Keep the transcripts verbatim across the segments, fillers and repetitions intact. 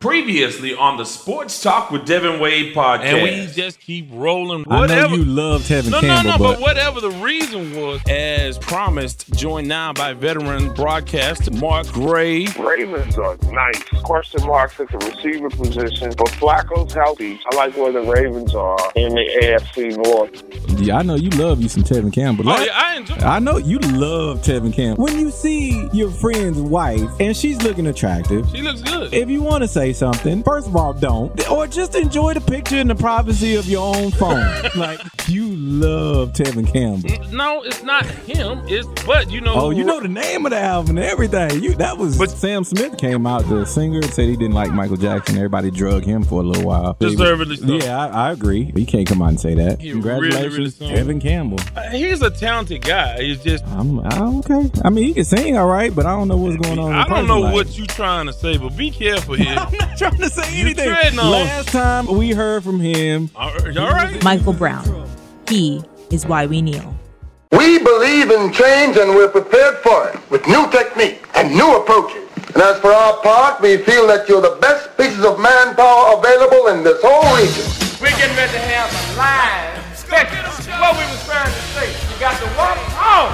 Previously on the Sports Talk with Devin Wade podcast. And we just keep rolling. Whatever. I know you love Tevin no, Campbell. No, no, no, but, but whatever the reason was, as promised, joined now by veteran broadcaster Mark Gray. Ravens are nice. Question marks at the receiver position. But Flacco's healthy. I like where the Ravens are in the A F C North. Yeah, I know you love you some Tevin Campbell. Like, oh, yeah, I enjoy I know you love Tevin Campbell. When you see your friend's wife and she's looking attractive. She looks good. If you want to say something, first of all, don't, or just enjoy the picture in the privacy of your own phone. Like, you love Tevin Campbell. No, it's not him. It's but you know. Oh, you know the name of the album and everything. You that was. But Sam Smith came out, the singer, said he didn't like Michael Jackson. Everybody drug him for a little while. Deservedly so. Yeah, I, I agree. He can't come out and say that. He Congratulations, really, really Tevin Campbell. Uh, he's a talented guy. He's just. I'm, I'm okay. I mean, he can sing all right, but I don't know what's going on. I don't know life. What you trying to say, but be careful here. I'm not trying to say anything. Last time we heard from him, all right. Michael Brown. He is why we kneel. We believe in change and we're prepared for it with new technique and new approaches. And as for our part, we feel that you're the best pieces of manpower available in this whole region. We're getting ready to have a live special. What we was trying to say, you got to walk home.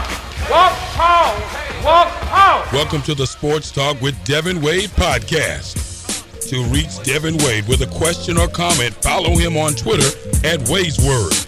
Walk home. Walk home. Welcome to the Sports Talk with Devin Wade podcast. To reach Devin Wade with a question or comment, follow him on Twitter at WadesWord.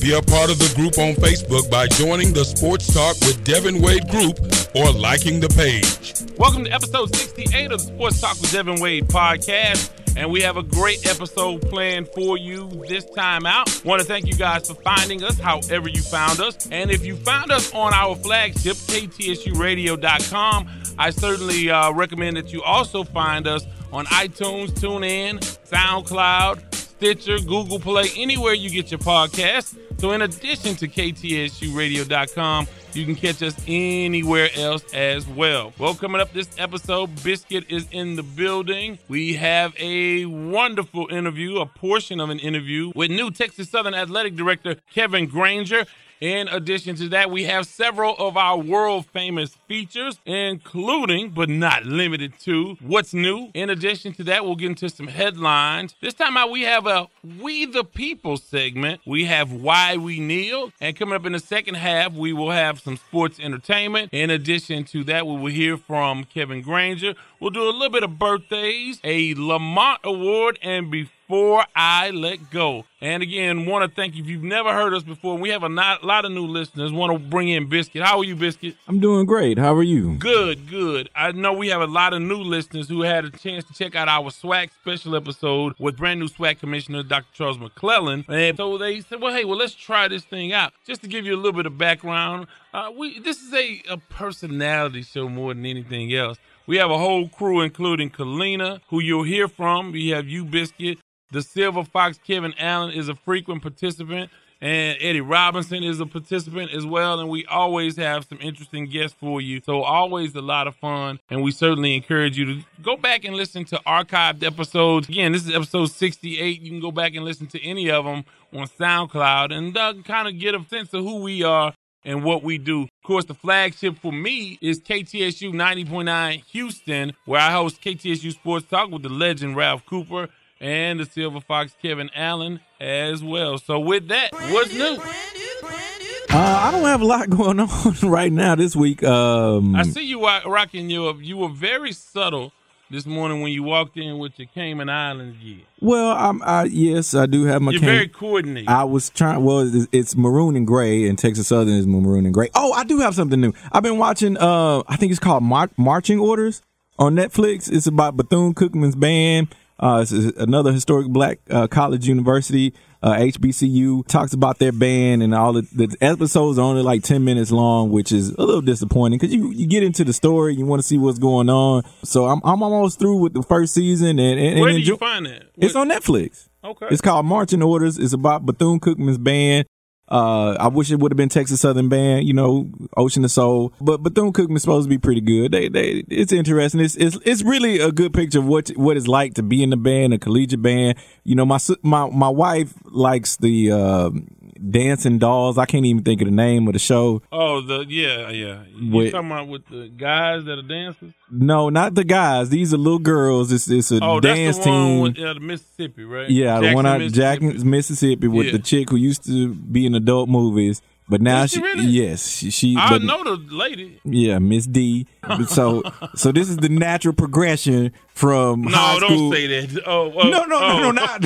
Be a part of the group on Facebook by joining the Sports Talk with Devin Wade group or liking the page. Welcome to episode sixty-eight of the Sports Talk with Devin Wade podcast. And we have a great episode planned for you this time out. Want to thank you guys for finding us, however you found us. And if you found us on our flagship, K T S U radio dot com, I certainly uh, recommend that you also find us on iTunes, TuneIn, SoundCloud, Stitcher, Google Play, anywhere you get your podcast. So in addition to K T S U radio dot com, you can catch us anywhere else as well. Well, coming up this episode, Biscuit is in the building. We have a wonderful interview, a portion of an interview with new Texas Southern Athletic Director Kevin Granger. In addition to that, we have several of our world-famous features, including, but not limited to, What's New. In addition to that, we'll get into some headlines. This time out, we have a We the People segment. We have Why We Kneel. And coming up in the second half, we will have some sports entertainment. In addition to that, we will hear from Kevin Granger. We'll do a little bit of birthdays, a Lamont Award, and before. Before I Let Go. And again, want to thank you. If you've never heard us before, we have a not, lot of new listeners. Want to bring in Biscuit. How are you, Biscuit? I'm doing great. How are you? Good, good. I know we have a lot of new listeners who had a chance to check out our SWAC special episode with brand new SWAC commissioner, Doctor Charles McClellan. And so they said, well, hey, well, let's try this thing out. Just to give you a little bit of background, uh, we this is a, a personality show more than anything else. We have a whole crew, including Kalina, who you'll hear from. We have you, Biscuit. The Silver Fox, Kevin Allen, is a frequent participant, and Eddie Robinson is a participant as well, and we always have some interesting guests for you, so always a lot of fun, and we certainly encourage you to go back and listen to archived episodes. Again, this is episode sixty-eight. You can go back and listen to any of them on SoundCloud and uh, kind of get a sense of who we are and what we do. Of course, the flagship for me is K T S U ninety point nine Houston, where I host K T S U Sports Talk with the legend Ralph Cooper, and the Silver Fox, Kevin Allen, as well. So with that, what's new? Uh, I don't have a lot going on right now this week. Um, I see you rocking your, you were very subtle this morning when you walked in with your Cayman Islands gear. Well, I'm, I, yes, I do have my. You're Cayman. Very coordinated. I was trying. Well, it's, it's maroon and gray, and Texas Southern is maroon and gray. Oh, I do have something new. I've been watching. Uh, I think it's called Mar- Marching Orders on Netflix. It's about Bethune-Cookman's band. Uh, this is another historic black uh, college university, uh, H B C U, talks about their band, and all the, the episodes are only like ten minutes long, which is a little disappointing because you, you get into the story, you want to see what's going on. So I'm I'm almost through with the first season. And, and Where and did enjoy- you find it? What? It's on Netflix. Okay. It's called Marching Orders. It's about Bethune-Cookman's band. Uh, I wish it would have been Texas Southern Band, you know, Ocean of Soul. But Bethune-Cookman is supposed to be pretty good. They, they, it's interesting. It's, it's, it's really a good picture of what, what it's like to be in the band, a collegiate band. You know, my, my, my wife likes the, uh, Dancing Dolls. I can't even think of the name of the show. Oh, the yeah, yeah. You talking about with the guys that are dancers? No, not the guys. These are little girls. It's it's a oh, dance that's the team. One with, uh, the Mississippi, right? Yeah, Jackson, the one out of Jackson, Mississippi, with yeah. the chick who used to be in adult movies. But now she, she really? yes, she. she I but, know the lady. Yeah, Miss D. So, so this is the natural progression from no, high school. No, don't say that. Oh, oh, no, no, oh. no, no, not,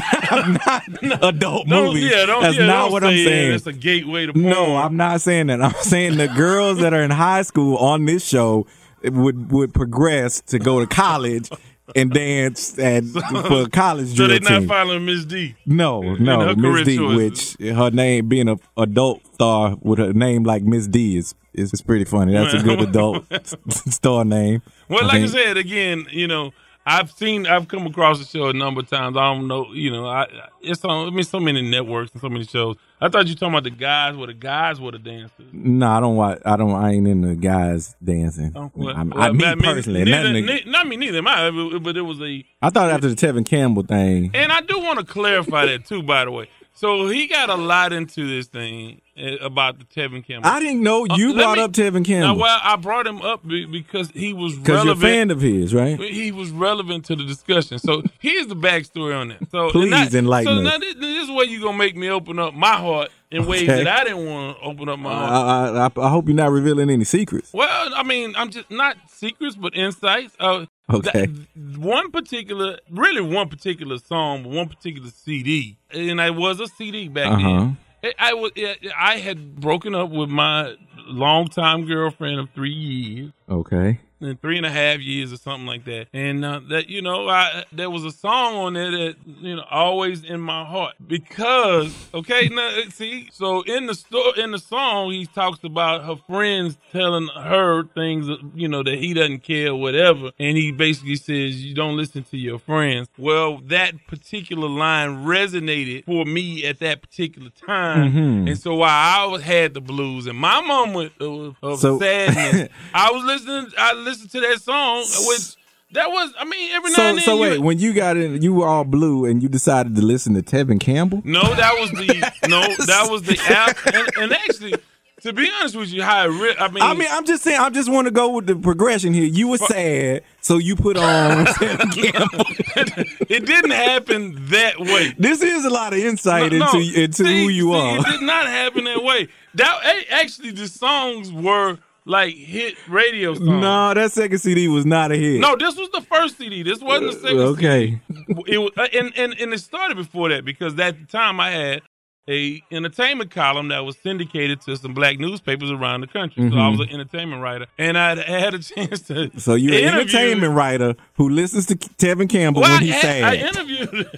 not no. adult don't, movies. Yeah, don't, That's yeah, not don't what say I'm saying. It's a gateway to porn. No, I'm not saying that. I'm saying the girls that are in high school on this show would would progress to go to college. And dance at for college drill. So they're not team. Following Miss D. No, no, Miss D. Choices. Which her name being an adult star with her name like Miss D is is pretty funny. That's a good adult star name. Well, I like think. I said again, you know, I've seen, I've come across the show a number of times. I don't know, you know, I it's on. I mean, so many networks and so many shows. I thought you were talking about the guys where the guys were the dancers. No, I don't watch. I don't. I ain't into guys dancing. Oh, well, I, well, I, I mean, personally, neither, not, neither, not me neither. Am I? But it was a. I thought after the Tevin Campbell thing. And I do want to clarify that too. By the way, so he got a lot into this thing about the Tevin Campbell. I didn't know you uh, brought me, up Tevin Campbell. No, well, I brought him up because he was relevant. Because you're a fan of his, right? He was relevant to the discussion. So here's the backstory on that. So please not, enlighten so us. So now this, this is where you're going to make me open up my heart in okay. ways that I didn't want to open up my heart. I, I, I hope you're not revealing any secrets. Well, I mean, I'm just not secrets, but insights. Uh, okay. That, one particular, really one particular song, one particular C D, and it was a C D back uh-huh. then. I was. I had broken up with my longtime girlfriend of three years. Okay. And three and a half years or something like that. And uh, that, you know, I, there was a song on there that, you know, always in my heart because, okay, now, see, so in the sto- in the song, he talks about her friends telling her things, you know, that he doesn't care or whatever. And he basically says, you don't listen to your friends. Well, that particular line resonated for me at that particular time. Mm-hmm. And so I always had the blues in my moment of, of so- sadness. I was listening, I listen to that song, which that was, I mean, every now so, and then. So, wait, you, when you got in, you were all blue and you decided to listen to Tevin Campbell? No, that was the, no, that was the app. And, and actually, to be honest with you, how it re- I mean. I mean, I'm just saying, I just want to go with the progression here. You were sad, so you put on Tevin Campbell. It didn't happen that way. This is a lot of insight no, into, no, into see, who you see, are. It did not happen that way. That actually, the songs were. Like hit radio songs. No, that second C D was not a hit. No, this was the first C D. This wasn't the second. Uh, okay. C D. It was, and, and and it started before that because at the time I had a entertainment column that was syndicated to some black newspapers around the country. Mm-hmm. So I was an entertainment writer, and I had a chance to. So you're an entertainment writer who listens to Tevin Campbell well, when he's sad. I interviewed.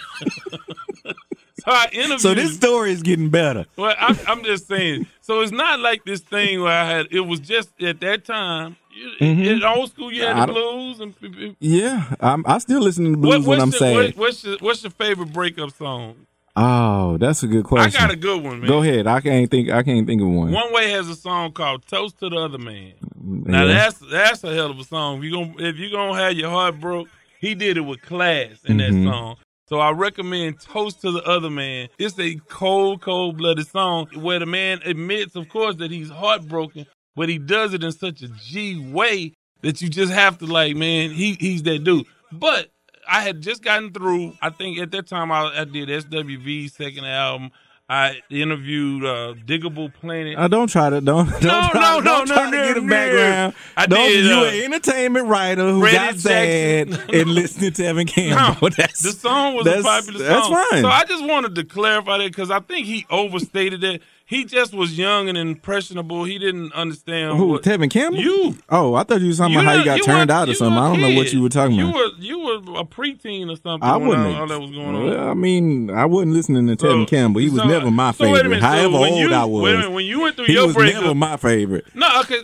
So this story is getting better. Well, I'm, I'm just saying. So it's not like this thing where I had. It was just at that time. Mm-hmm. In old school, you had the blues. And, yeah, I'm, I still listen to the blues what, when I'm your, sad. What, what's, your, what's your favorite breakup song? Oh, that's a good question. I got a good one, man. Go ahead. I can't think. I can't think of one. One Way has a song called "Toast to the Other Man." Yeah. Now that's that's a hell of a song. If you gonna if you gonna have your heart broke, he did it with class in mm-hmm. that song. So I recommend Toast to the Other Man. It's a cold, cold-blooded song where the man admits, of course, that he's heartbroken, but he does it in such a G way that you just have to like, man, he he's that dude. But I had just gotten through. I think at that time I, I did S W V's second album. I interviewed uh, Diggable Planet. I uh, don't try to don't don't no, try, no, don't no, try no, to no, get a no. background. I don't, did. You uh, an entertainment writer who Brandon got sad Jackson. and listened to Tevin Campbell. No, that's, the song was a popular song. That's fine. So I just wanted to clarify that because I think he overstated that. He just was young and impressionable. He didn't understand. Who, what, Tevin Campbell? You. Oh, I thought you were talking you about how you got you turned were, out or something. I don't know what you were talking you about. You were you were a preteen or something. I wouldn't. All, all that was going on. Well, I mean, I wasn't listening to Tevin so, Campbell. He was so, never my so favorite. Minute, However so old you, I was. Wait a minute. When you went through he your breakup. He was never my favorite. No, okay.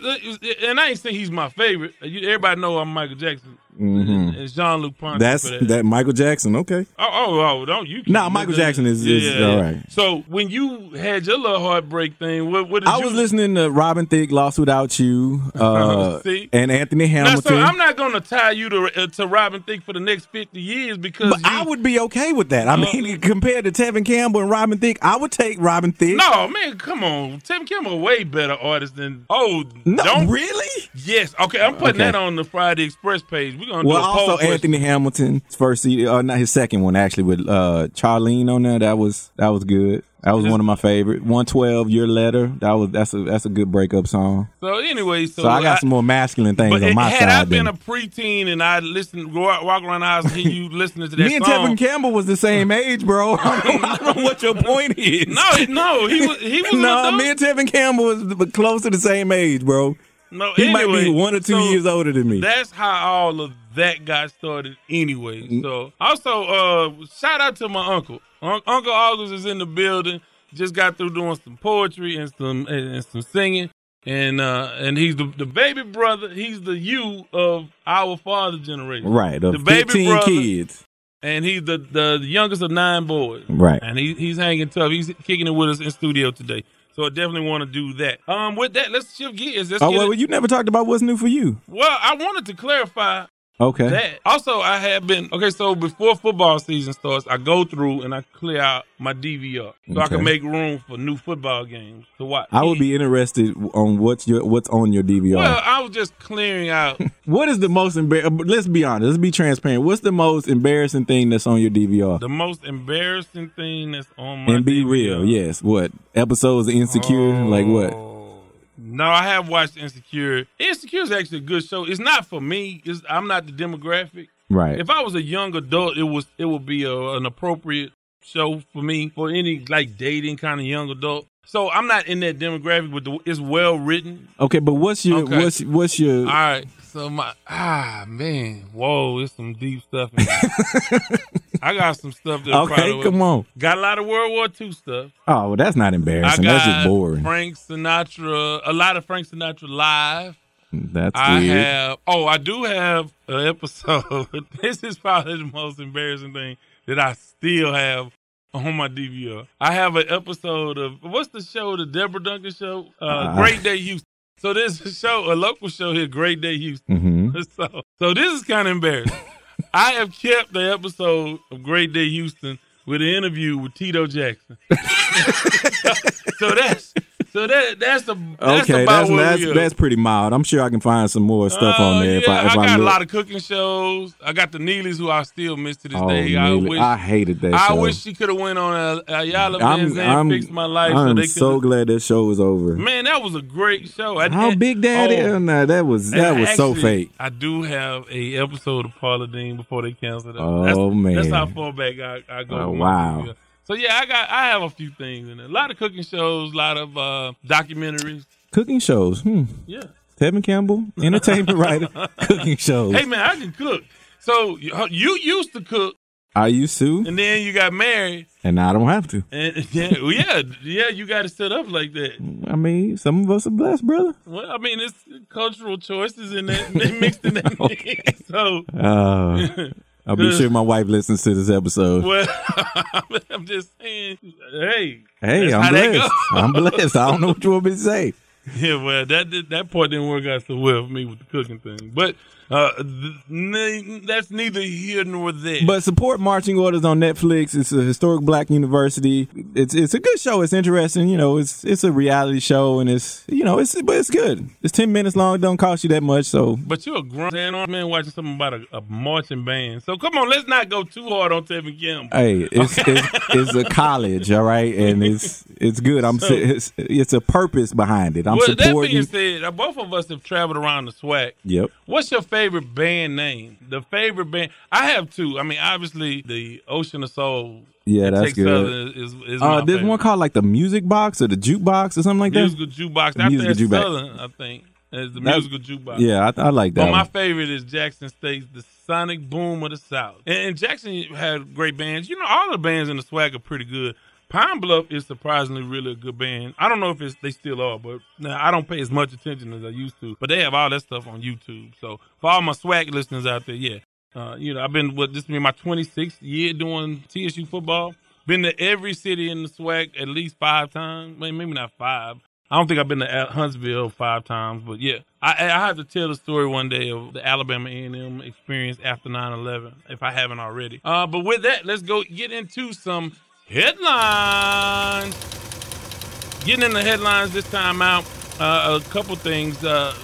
And I ain't saying he's my favorite. Everybody know I'm Michael Jackson. Mm-hmm. It's John Luke Ponce. That's that. that Michael Jackson. Okay. Oh, oh, oh don't you? No, nah, Michael Jackson is, is yeah. all right. So when you had your little heartbreak thing, what? what did I you... was listening to Robin Thicke, "Lost Without You," uh, and Anthony Hamilton. Now, so I'm not going to tie you to uh, to Robin Thicke for the next fifty years because but you... I would be okay with that. I uh, mean, compared to Tevin Campbell and Robin Thicke, I would take Robin Thicke. No, man, come on, Tevin Campbell, a way better artist than oh, no, don't really? Yes. Okay, I'm putting okay. that on the Friday Express page. Well, also Anthony Hamilton's first C D, uh, not his second one actually, with uh, Charlene on there. That was that was good. That was one of my favorite. one twelve, Your Letter. That was that's a that's a good breakup song. So anyway, so, so I got I, some more masculine things on my had side. Had I been then. a preteen and I listened, go out, walk around the house and hear you listening to that Me song. Me and Tevin Campbell was the same age, bro. I don't, I don't know what your point is. No, no, he was he was no. Me and Tevin Campbell was close to the same age, bro. No, he anyway, might be one or two so years older than me. That's how all of that got started anyway. So also, uh, shout out to my uncle. Un- Uncle August is in the building. Just got through doing some poetry and some and, and some singing. And uh, and he's the, the baby brother. He's the you of our father generation. Right, of the baby fifteen brother, kids. And he's the, the youngest of nine boys. Right. And he, he's hanging tough. He's kicking it with us in studio today. So I definitely want to do that. Um, with that, let's shift gears. Let's oh, well, it. You never talked about what's new for you. Well, I wanted to clarify okay. that. Also, I have been, okay, so before football season starts, I go through and I clear out my D V R so okay. I can make room for new football games to watch. I would be interested on what's your what's on your D V R. Well, I was just clearing out. What is the most embarrassing, let's be honest, let's be transparent. What's the most embarrassing thing that's on your D V R? The most embarrassing thing that's on my And be D V R. Real, yes. What? Episodes of Insecure? Oh, like what? No, I have watched Insecure. Insecure is actually a good show. It's not for me. It's, I'm not the demographic. Right. If I was a young adult, it was it would be a, an appropriate show for me, for any like dating kind of young adult. So I'm not in that demographic, but the, it's well written. Okay, but what's your okay. what's what's your all right? So my ah man, whoa, it's some deep stuff. In there. I got some stuff. That okay, come on. Got a lot of World War Two stuff. Oh, well, that's not embarrassing. I got that's just boring. Frank Sinatra, a lot of Frank Sinatra live. That's I weird. have. Oh, I do have an episode. This is probably the most embarrassing thing that I still have on my D V R. I have an episode of, what's the show, the Deborah Duncan show? Uh, uh, Great Day Houston. So there's a show, a local show here, Great Day Houston. Mm-hmm. So, so this is kind of embarrassing. I have kept the episode of Great Day Houston with an interview with Tito Jackson. so, so that's so that that's the that's okay. About that's where that's, we are. That's pretty mild. I'm sure I can find some more stuff uh, on there. Yeah, if I, if I got I a lot of cooking shows. I got the Neelys, who I still miss to this oh, day. I, wish, I hated that. I show. wish she could have went on Ayala Man's and fixed my life. I'm so, they so glad that show was over. Man, that was a great show. I, How I, big that oh, is? Nah, that was that was actually, so fake. I do have a episode of Paula Deen before they canceled it. Oh that's, man, that's how far back I, I go. Oh, wow. Year. So yeah, I got I have a few things in there. A lot of cooking shows, a lot of uh, documentaries. Cooking shows, hmm. Yeah. Tevin Campbell, entertainment writer, cooking shows. Hey man, I can cook. So you used to cook. I used to. And then you got married. And now I don't have to. And yeah, well, yeah, yeah, you got to set up like that. I mean, some of us are blessed, brother. Well, I mean, it's cultural choices in that they mixed in that. Okay. So. Uh. I'll be sure my wife listens to this episode. Well, I'm just saying, hey. Hey, I'm blessed. I'm blessed. I don't know what you want me to say. Yeah, well, that that part didn't work out so well for me with the cooking thing. But uh, th- that's neither here nor there. But support Marching Orders on Netflix. It's a historic black university. It's it's a good show. It's interesting. You know, it's it's a reality show, and it's, you know, it's but it's good. It's ten minutes long. It don't cost you that much. So, but you're a grown man watching something about a, a marching band. So come on, let's not go too hard on Tevin Campbell. Hey, it's, okay? it's it's a college, all right, and it's it's good. I'm so, it's it's a purpose behind it. I'm Well, that being said, both of us have traveled around the SWAC. Yep. What's your favorite band name? The favorite band? I have two. I mean, obviously, the Ocean of Soul. Yeah, that's Texas good. Is, is uh, there's favorite. One called like the Music Box or the Jukebox or something like musical that. Jukebox. The musical Jukebox. Southern, I think. It's the that's, musical jukebox. Yeah, I, I like that. But one. My favorite is Jackson State's The Sonic Boom of the South. And, and Jackson had great bands. You know, all the bands in the SWAC are pretty good. Pine Bluff is surprisingly really a good band. I don't know if it's they still are, but now I don't pay as much attention as I used to. But they have all that stuff on YouTube. So for all my swag listeners out there, yeah, uh, you know, I've been with this being my twenty-sixth year doing T S U football. Been to every city in the swag at least five times. Maybe not five. I don't think I've been to Huntsville five times, but yeah. I, I have to tell the story one day of the Alabama A and M experience after nine eleven, if I haven't already. Uh, but with that, let's go get into some headlines. Getting in the headlines this time out, uh, a couple things. Uh,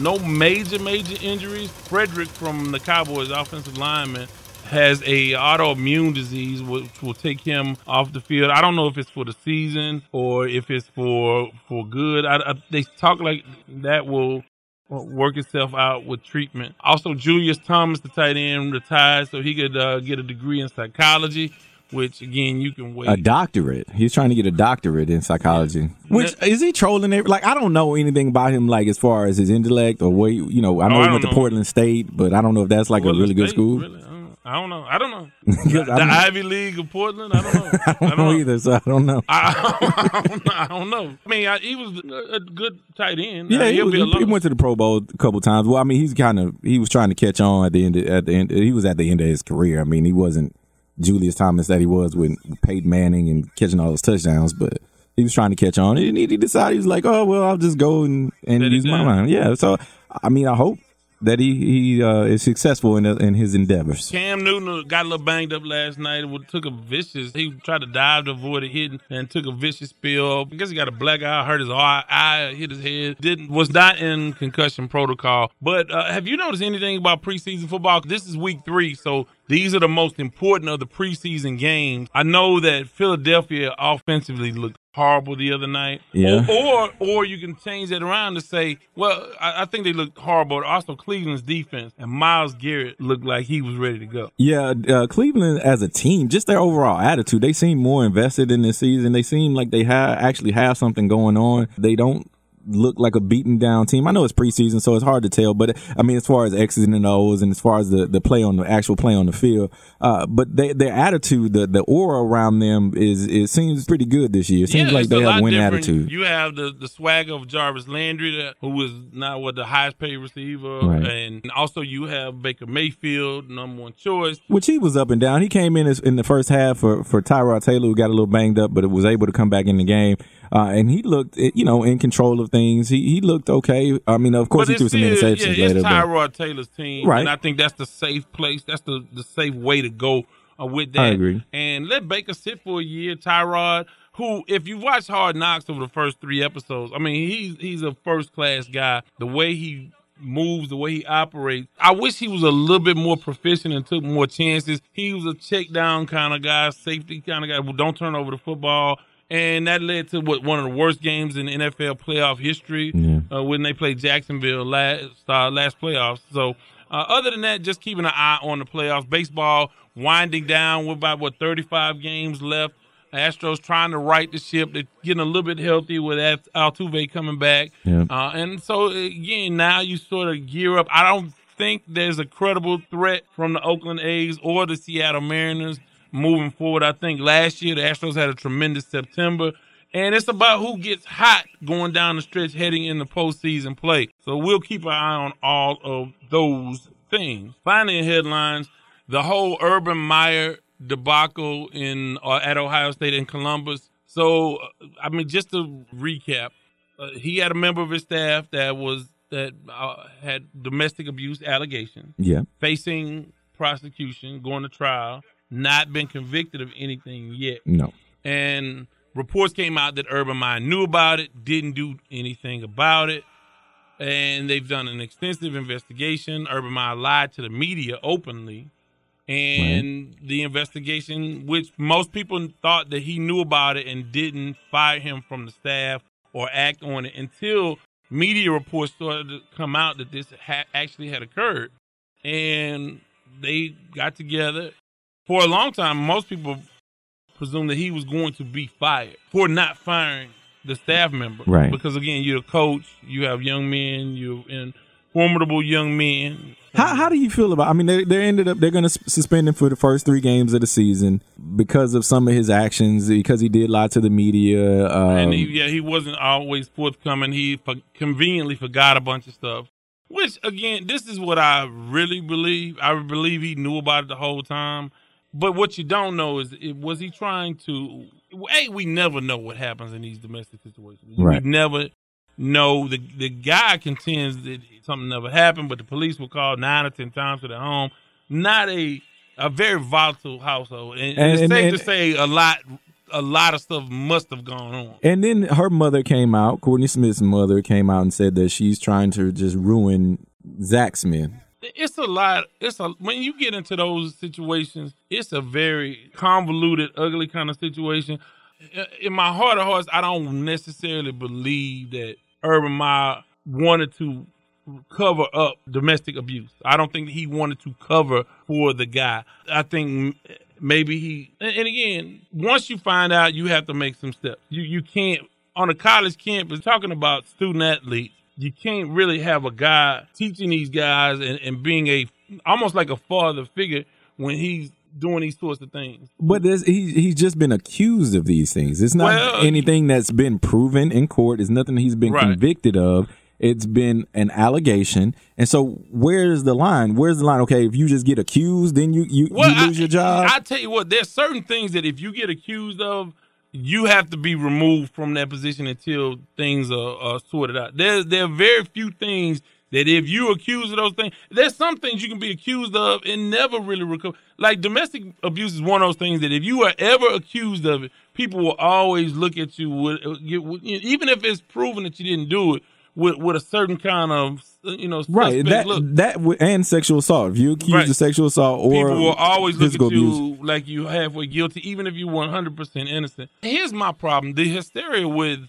no major, major injuries. Frederick from the Cowboys, offensive lineman, has a autoimmune disease, which will take him off the field. I don't know if it's for the season or if it's for for good. I, I, they talk like that will work itself out with treatment. Also, Julius Thomas, the tight end, retired so he could uh, get a degree in psychology, which, again, you can wait. A doctorate. He's trying to get a doctorate in psychology. Yeah. Which, that, is he trolling? Every, like, I don't know anything about him, like, as far as his intellect or what, you know, I know oh, he went to Portland State, but I don't know if that's, like, Portland a really State, good school. Really? I don't know. I don't know. The, the Ivy League of Portland? I don't know. I don't, I don't know either, so I don't know. I, I, don't, I don't know. I mean, I, he was a good tight end. Yeah, I mean, he, was, be he, he went to the Pro Bowl a couple times. Well, I mean, he's kind of he was trying to catch on at the end. Of, at the end, he was at the end of his career. I mean, he wasn't Julius Thomas that he was with Peyton Manning and catching all those touchdowns, but he was trying to catch on. And he, he decided he was like, oh well, I'll just go and, and use my mind. Yeah. So I mean, I hope that he he uh, is successful in in his endeavors. Cam Newton got a little banged up last night. Took a vicious. He tried to dive to avoid a hit and took a vicious spill. I guess he got a black eye, hurt his eye, hit his head. Didn't was not in concussion protocol. But uh, have you noticed anything about preseason football? This is week three, so these are the most important of the preseason games. I know that Philadelphia offensively looked horrible the other night. Yeah. Or, or or you can change that around to say, well, I, I think they looked horrible. Also, Cleveland's defense and Myles Garrett looked like he was ready to go. Yeah, uh, Cleveland as a team, just their overall attitude, they seem more invested in this season. They seem like they have actually have something going on. They don't look like a beaten down team. I know it's preseason, so it's hard to tell, but I mean, as far as X's and O's and as far as the, the play on the actual play on the field, uh, but they, their attitude, the, the aura around them is, it seems pretty good this year. It seems yeah, like they have a win different attitude. You have the, the swagger of Jarvis Landry, that, who was now what, the highest paid receiver. Right. And also you have Baker Mayfield, number one choice. Which he was up and down. He came in as, in the first half for, for Tyrod Taylor, who got a little banged up, but was able to come back in the game. Uh, and he looked, you know, in control of things. He he looked okay. I mean, of course, he threw some interceptions later. Yeah, it's later, Tyrod but, Taylor's team, right? And I think that's the safe place. That's the, the safe way to go uh, with that. I agree. And let Baker sit for a year, Tyrod, who, if you watch Hard Knocks over the first three episodes, I mean, he's he's a first class guy. The way he moves, the way he operates. I wish he was a little bit more proficient and took more chances. He was a check down kind of guy, safety kind of guy. Well, don't turn over the football. And that led to what one of the worst games in N F L playoff history yeah. uh, when they played Jacksonville last uh, last playoffs. So uh, other than that, just keeping an eye on the playoffs. Baseball winding down. We're about, what, thirty-five games left. Astros trying to right the ship. They're getting a little bit healthy with Altuve coming back. Yeah. Uh, and so, again, now you sort of gear up. I don't think there's a credible threat from the Oakland A's or the Seattle Mariners moving forward. I think last year the Astros had a tremendous September, and it's about who gets hot going down the stretch heading into postseason play. So we'll keep an eye on all of those things. Finally in headlines, the whole Urban Meyer debacle in uh, at Ohio State in Columbus. So, I mean, just to recap, uh, he had a member of his staff that was that uh, had domestic abuse allegations, yeah, facing prosecution, going to trial. Not been convicted of anything yet. No. And reports came out that Urban Meyer knew about it, didn't do anything about it, and they've done an extensive investigation. Urban Meyer lied to the media openly, and right. the investigation, which most people thought that he knew about it and didn't fire him from the staff or act on it until media reports started to come out that this ha- actually had occurred. And they got together. For a long time, most people presumed that he was going to be fired for not firing the staff member. Right. Because, again, you're a coach, you have young men, you're in formidable young men. How how do you feel about? I mean, they they ended up they're going to suspend him for the first three games of the season because of some of his actions, because he did lie to the media. Um, and he, yeah, he wasn't always forthcoming. He for, conveniently forgot a bunch of stuff. Which again, this is what I really believe. I believe he knew about it the whole time. But what you don't know is, was he trying to? Hey, we never know what happens in these domestic situations. Right. We never. No, the the guy contends that something never happened, but the police were called nine or ten times to their home. Not a a very volatile household, and, and, and it's safe and, to say a lot a lot of stuff must have gone on. And then her mother came out, Courtney Smith's mother came out and said that she's trying to just ruin Zach Smith. It's a lot. It's a when you get into those situations, it's a very convoluted, ugly kind of situation. In my heart of hearts, I don't necessarily believe that Urban Meyer wanted to cover up domestic abuse. I don't think he wanted to cover for the guy. I think maybe he, and again, once you find out, you have to make some steps. You you can't, on a college campus, talking about student athletes, you can't really have a guy teaching these guys and, and being a, almost like a father figure when he's doing these sorts of things. But he, he's just been accused of these things. It's not well, anything that's been proven in court. It's nothing he's been right. convicted of. It's been an allegation. And so where's the line? Where's the line? Okay, if you just get accused, then you, you, well, you lose I, your job. I tell you what, there's certain things that if you get accused of, you have to be removed from that position until things are, are sorted out. There, there are very few things that if you accuse of those things, there's some things you can be accused of and never really recover. Like domestic abuse is one of those things that if you are ever accused of it, people will always look at you with, even if it's proven that you didn't do it, with with a certain kind of you know right that look. that and sexual assault. If you accuse right. of sexual assault or people will always look at you abuse. Like you halfway guilty, even if you one hundred percent innocent. Here's my problem: the hysteria with.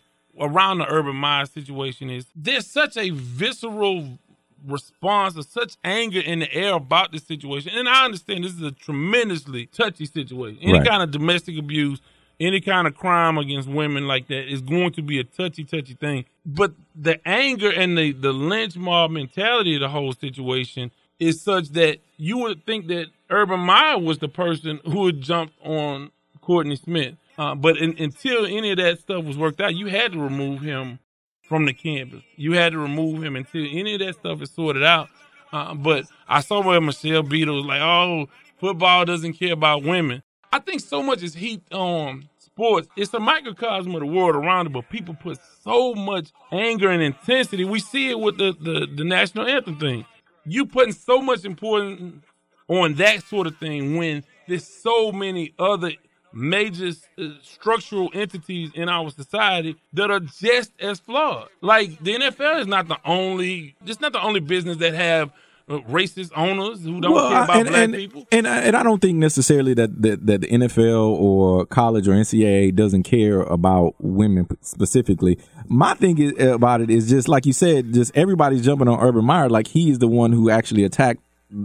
Around the Urban Meyer situation is there's such a visceral response or such anger in the air about this situation. And I understand this is a tremendously touchy situation. Any right. kind of domestic abuse, any kind of crime against women like that is going to be a touchy, touchy thing. But the anger and the, the lynch mob mentality of the whole situation is such that you would think that Urban Meyer was the person who had jumped on Courtney Smith. Uh, but in, until any of that stuff was worked out, you had to remove him from the campus. You had to remove him until any of that stuff is sorted out. Uh, but I saw where Michelle Beadle was like, oh, football doesn't care about women. I think so much is heaped on sports. It's a microcosm of the world around it, but people put so much anger and intensity. We see it with the, the, the national anthem thing. You putting so much importance on that sort of thing when there's so many other major uh, structural entities in our society that are just as flawed. Like the N F L is not the only, it's not the only business that have uh, racist owners who don't well, care about and, black and, people. And I, and I don't think necessarily that, that, that the N F L or college or N C double A doesn't care about women specifically. My thing is, about it is just like you said, just everybody's jumping on Urban Meyer. Like he is the one who actually attacked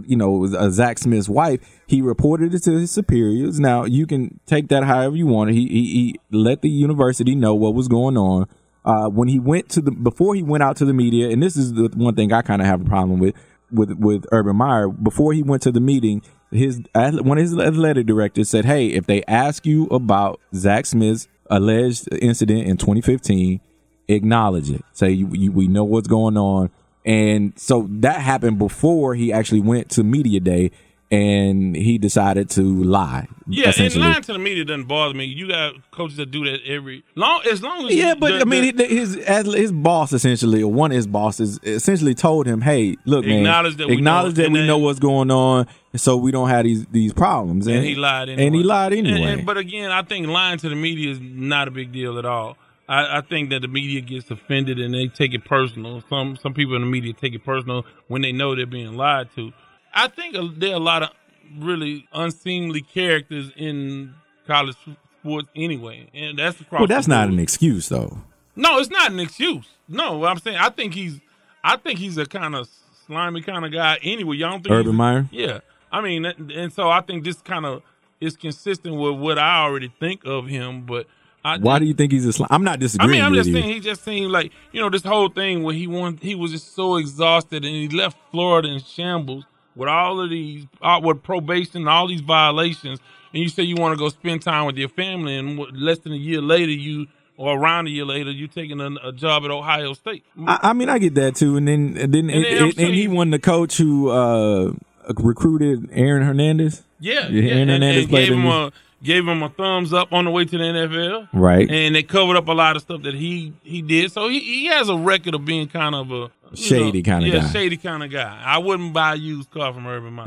you know, uh, Zach Smith's wife. He reported it to his superiors. Now you can take that however you want. He, he, he let the university know what was going on. Uh, when he went to the, before he went out to the media, and this is the one thing I kind of have a problem with, with, with Urban Meyer, before he went to the meeting, his, one of his athletic directors said, hey, if they ask you about Zach Smith's alleged incident in twenty fifteen, acknowledge it. Say, you, you, we know what's going on. And so that happened before he actually went to media day, and he decided to lie. Yeah, and lying to the media doesn't bother me. You got coaches that do that every long as long as yeah. But the, I mean, the, his his boss essentially, or one of his bosses, essentially told him, "Hey, look, acknowledge man, that acknowledge that we, know, that we know what's going on, so we don't have these these problems." And, and he lied, anyway. and he lied anyway. And, and, but again, I think lying to the media is not a big deal at all. I, I think that the media gets offended and they take it personal. Some some people in the media take it personal when they know they're being lied to. I think there are a lot of really unseemly characters in college sports anyway, and that's the problem. Well, that's not an excuse, though. No, it's not an excuse. No, what I'm saying, I think he's, I think he's a kind of slimy kind of guy anyway. Y'all don't think Urban Meyer? Yeah, I mean, and so I think this kind of is consistent with what I already think of him, but. I, Why do you think he's a slime? I'm not disagreeing. I mean, I'm with just you. saying he just seemed like, you know, this whole thing where he won, he was just so exhausted and he left Florida in shambles with all of these, uh, with probation and all these violations. And you say you want to go spend time with your family, and less than a year later, you or around a year later, you taking a, a job at Ohio State. I, I mean, I get that too. And then, and then, and, it, then it, and he won the coach who uh, recruited Aaron Hernandez. Yeah, yeah, Aaron and, Hernandez and played gave him a. Gave him a thumbs up on the way to the N F L. Right. And they covered up a lot of stuff that he, he did. So he, he has a record of being kind of a shady know, kind of yeah, guy. Yeah, shady kind of guy. I wouldn't buy a used car from Urban Meyer.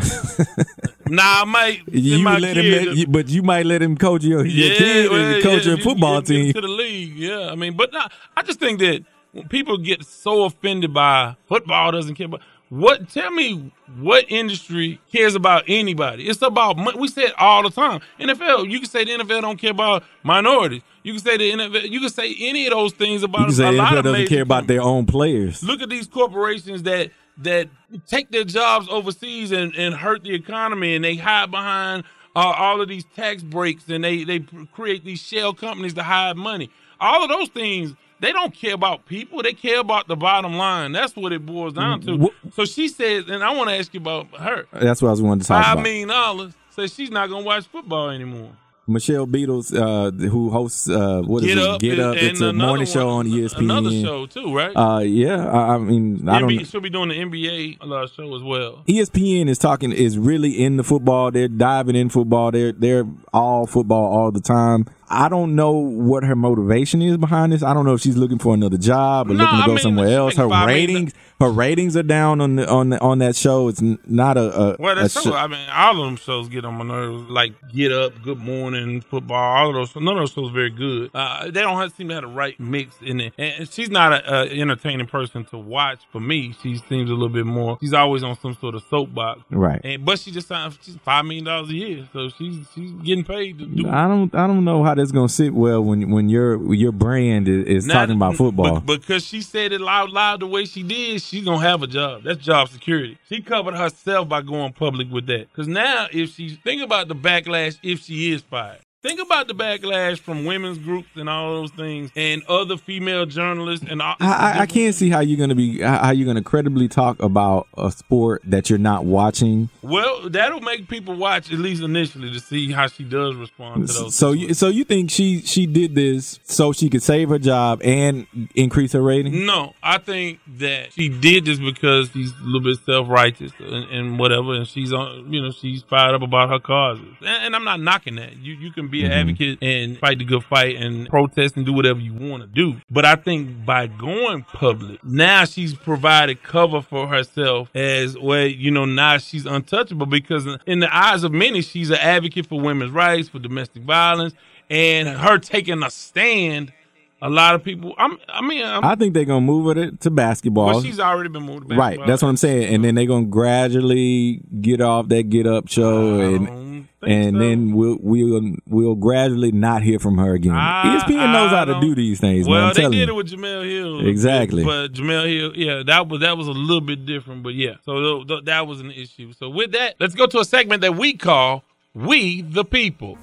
Nah, I might. You my let him let, you, but you might let him coach your, your yeah, kid well, and coach yeah, your football you team. To the league, yeah. I mean, but nah, I just think that when people get so offended by football doesn't care about. What? Tell me what industry cares about anybody? It's about money. We say it all the time. N F L, you can say the N F L don't care about minorities. You can say the N F L, you can say any of those things about a lot of N F L doesn't care about their own players. Look at these corporations that that take their jobs overseas and, and hurt the economy, and they hide behind uh, all of these tax breaks, and they, they create these shell companies to hide money. All of those things. They don't care about people. They care about the bottom line. That's what it boils down to. What? So she says, and I want to ask you about her. That's what I was wanting to talk about. five million dollars says she's not going to watch football anymore. Michelle Beatles, uh, who hosts, uh, what is Get it? Up, Get Up. It's a morning one, show on E S P N. Another show, too, right? Uh, yeah. I, I mean, I N B A, don't she'll be doing the N B A uh, show as well. E S P N is talking, is really into football. They're diving in football. They're, they're all football all the time. I don't know what her motivation is behind this. I don't know if she's looking for another job or no, looking to I go mean, somewhere else. Her ratings, her ratings are down on the, on the, on that show. It's not a, a well. That's a so, sh- I mean, all of them shows get on my nerves. Like Get Up, Good Morning Football, all of those. None of those shows are very good. Uh, they don't have, seem to have the right mix in it. And she's not an entertaining person to watch. For me, she seems a little bit more. She's always on some sort of soapbox, right? And, but she just signed she's five million dollars a year, so she's she's getting paid to do. I don't I don't know how. That's gonna sit well when when your your brand is, is now, talking about football. But, because she said it loud, loud the way she did, she's gonna have a job. That's job security. She covered herself by going public with that. Because now, if she think about the backlash, if she is fired. Think about the backlash from women's groups and all those things, and other female journalists. And all, I, I can't see how you're gonna be how you're gonna credibly talk about a sport that you're not watching. Well, that'll make people watch at least initially to see how she does respond to those. So, you, so you think she she did this so she could save her job and increase her rating? No, I think that she did this because she's a little bit self righteous and, and whatever, and she's on you know she's fired up about her causes. And, and I'm not knocking that. You you can be an mm-hmm. advocate and fight the good fight and protest and do whatever you want to do. But I think by going public, now she's provided cover for herself as well, you know, now she's untouchable because in the eyes of many, she's an advocate for women's rights, for domestic violence, and her taking a stand. A lot of people, I'm, I mean... I'm, I think they're going to move her to basketball. Well, she's already been moved to basketball. Right, that's what I'm saying. And then they're going to gradually get off that Get Up show. And and so. then we'll, we'll we'll gradually not hear from her again. I, E S P N knows how to do these things, well, man. Well, they telling did it with Jemele Hill. Exactly. But Jemele Hill, yeah, that was, that was a little bit different, but yeah. So th- th- that was an issue. So with that, let's go to a segment that we call We the People.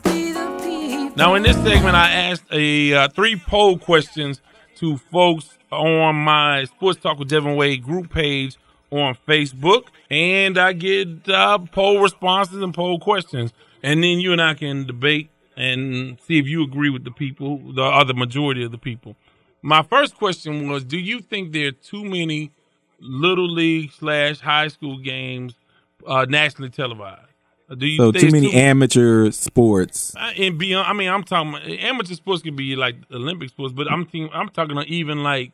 Now, in this segment, I asked a uh, three poll questions to folks on my Sports Talk with Devin Wade group page on Facebook, and I get uh, poll responses and poll questions, and then you and I can debate and see if you agree with the people, the other majority of the people. My first question was, do you think there are too many little league slash high school games uh, nationally televised? Do you so too many too, amateur sports I, and beyond? I mean, I'm talking about, amateur sports can be like Olympic sports, but I'm team, I'm talking about even like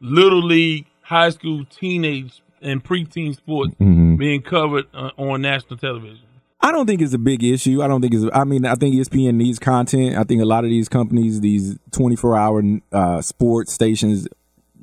little league, high school, teenage, and preteen sports mm-hmm. being covered uh, on national television. I don't think it's a big issue. I don't think it's. I mean, I think E S P N needs content. I think a lot of these companies, these twenty-four hour uh, sports stations,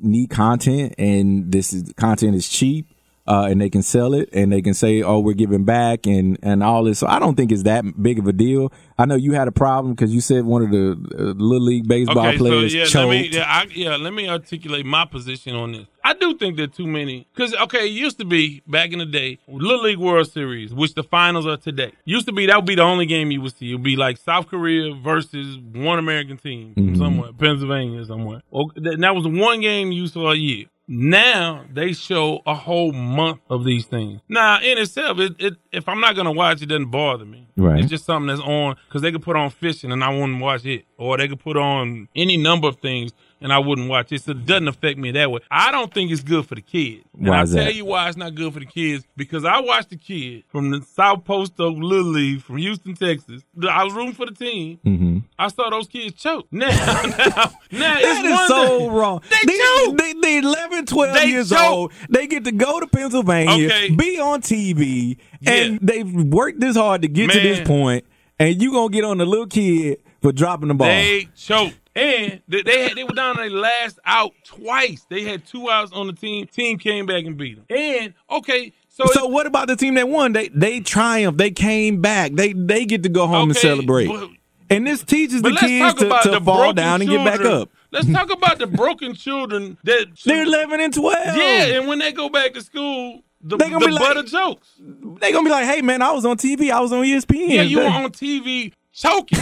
need content, and this is, content is cheap. uh, and they can sell it and they can say, oh, we're giving back and, and all this. So I don't think it's that big of a deal. I know you had a problem because you said one of the uh, Little League baseball okay, players so, yeah, choked. Let me, yeah, I, yeah, let me articulate my position on this. I do think there are too many. Because, okay, it used to be, back in the day, Little League World Series, which the finals are today. Used to be, that would be the only game you would see. It would be like South Korea versus one American team mm-hmm. somewhere, Pennsylvania somewhere. And that was one game you saw a year. Now they show a whole month of these things. Now, in itself, it, it, if I'm not going to watch, it doesn't bother me. Right. It's just something that's on, because they could put on fishing and I wouldn't watch it. Or they could put on any number of things and I wouldn't watch it. So it doesn't affect me that way. I don't think it's good for the kids. And I'll tell you why it's not good for the kids. Because I watched a kid from the South Post of Little League from Houston, Texas. I was rooting for the team. Mm-hmm. I saw those kids choke. Now, now, now that it's is so thing. Wrong. They choke. They, they, they eleven, twelve they years choke. Old. They get to go to Pennsylvania, okay. be on T V, yeah. and they've worked this hard to get Man. to this point, and you going to get on the little kid for dropping the ball. They choke. And they they, had, they were down on their last out twice. They had two outs on the team. Team came back and beat them. And, okay, so So what about the team that won? They they triumphed. They came back. They they get to go home okay, and celebrate. Well, and this teaches the kids to, to fall down children. and get back up. Let's talk about the broken children. that They're eleven and twelve. Yeah, and when they go back to school, the, they gonna the be butter like, jokes. They're going to be like, hey, man, I was on T V. I was on E S P N. Yeah, you were on T V. Choking,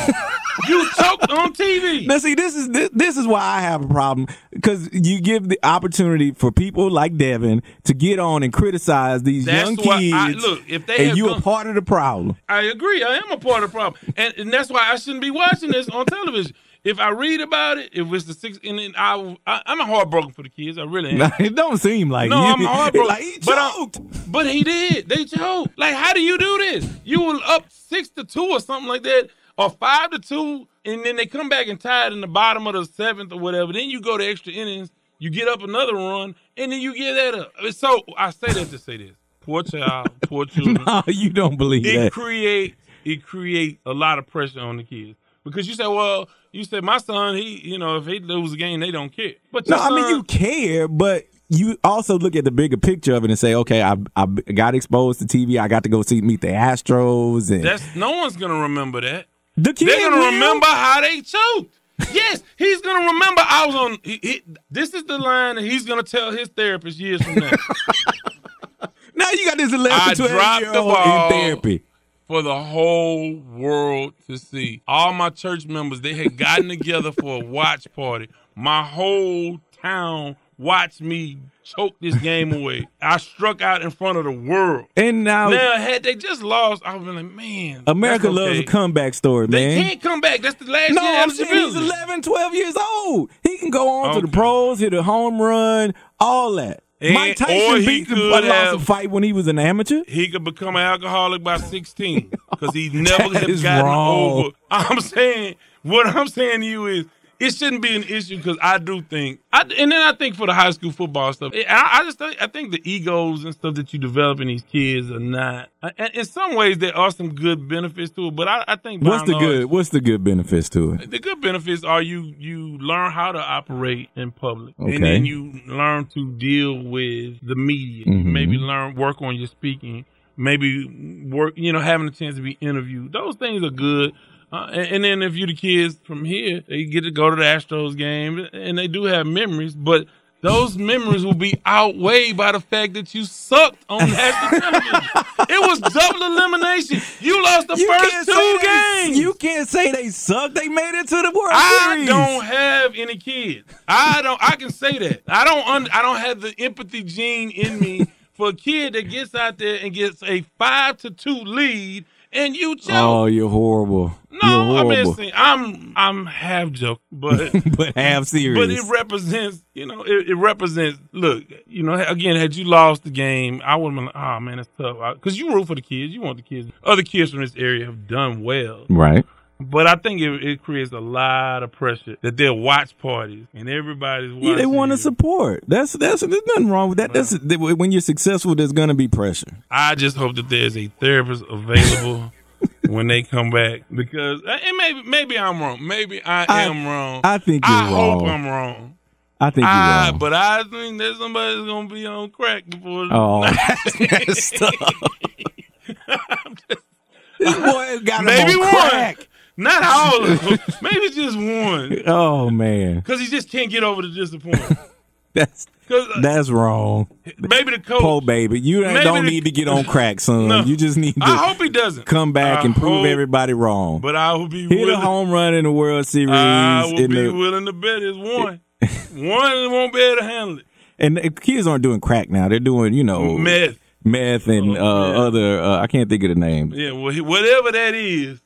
you choked on T V. Now see, this is this, this is why I have a problem, because you give the opportunity for people like Devin to get on and criticize these that's young kids. I, look, if they and you are part of the problem. I agree. I am a part of the problem, and, and that's why I shouldn't be watching this on television. If I read about it, if it's the six, and then I, I, I'm heartbroken for the kids. I really am. It don't seem like no, you. I'm heartbroken. Like he choked, but, but he did. They choked. Like, how do you do this? You were up six to two or something like that. Or five to two, and then they come back and tie it in the bottom of the seventh or whatever. Then you go to extra innings, you get up another run, and then you get that up. So I say that to say this: poor child, poor children. No, you don't believe it that. creates it creates a lot of pressure on the kids, because you say, well, you say my son, he, you know, if he loses a game, they don't care. But no, son, I mean you care, but. You also look at the bigger picture of it and say, okay, I I got exposed to T V. I got to go see meet the Astros. And that's no one's going to remember that. The kid They're going to remember how they choked. Yes, he's going to remember I was on he, – he, this is the line that he's going to tell his therapist years from now. Now you got this eleven to twelve-year-old in therapy. For the whole world to see. All my church members, they had gotten together for a watch party. My whole town – watch me choke this game away. I struck out in front of the world. And now, now had they just lost, I would have been like, man. America okay. loves a comeback story, they man. They can't come back. That's the last no, year I'm saying he's eleven, twelve years old. He can go on okay. to the pros, hit a home run, all that. And, Mike Tyson beat the lost a fight when he was an amateur. He could become an alcoholic by sixteen because he never has gotten wrong. over. I'm saying, what I'm saying to you is, it shouldn't be an issue, because I do think, I, and then I think for the high school football stuff, I, I just I think the egos and stuff that you develop in these kids are not. And in some ways, there are some good benefits to it, but I, I think what's the large, good what's the good benefits to it? The good benefits are you you learn how to operate in public, okay. and then you learn to deal with the media. Mm-hmm. Maybe learn work on your speaking. Maybe work, you know, having a chance to be interviewed. Those things are good. Uh, and, and then if you're the kids from here, they get to go to the Astros game, and they do have memories, but those memories will be outweighed by the fact that you sucked on national television. It was double elimination. You lost the you first two games. They, you can't say they sucked. They made it to the World I Series. I don't have any kids. I don't. I can say that. I don't. Un, I don't have the empathy gene in me for a kid that gets out there and gets a five to two lead. And you joke. Oh, you're horrible. No, you're horrible. I mean, see, I'm I'm half joke, but but half serious. But it represents, you know, it, it represents. Look, you know, again, had you lost the game, I would have been like, oh man, that's tough. Because you root for the kids, you want the kids. Other kids from this area have done well, right? But I think it, it creates a lot of pressure that they'll watch parties and everybody's watching. Yeah, they want to support. That's that's there's nothing wrong with that. That's when you're successful, there's going to be pressure. I just hope that there's a therapist available when they come back, because and maybe maybe I'm wrong. Maybe I, I am wrong. I think you're I wrong. I hope I'm wrong. I think I, you're wrong. But I think that somebody's going to be on crack before. Oh, that's This boy got maybe him on one. Crack. Not all of them. Maybe just one. Oh, man. Because he just can't get over the disappointment. that's uh, that's wrong. Baby the coach. Poor baby. You maybe don't the, need to get on crack, son. No, you just need to I hope he doesn't. Come back I and hope, prove everybody wrong. But I will be Hit willing. Hit a home run in the World Series. I will be the, willing to bet it's one. One won't be able to handle it. And kids aren't doing crack now. They're doing, you know. Meth. Meth and oh, uh, other. Uh, I can't think of the name. Yeah, well, he, whatever that is.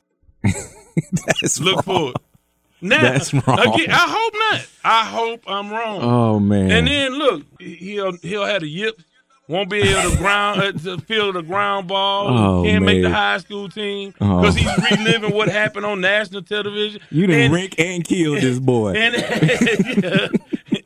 That's Look wrong. For it. Now, That's wrong. Again, I hope not. I hope I'm wrong. Oh, man. And then, look, he'll he'll have the yips, won't be able to ground uh, to feel the ground ball, oh, can't man. Make the high school team because oh. he's reliving what happened on national television. You done and, wreck and killed this boy. And, and, yeah.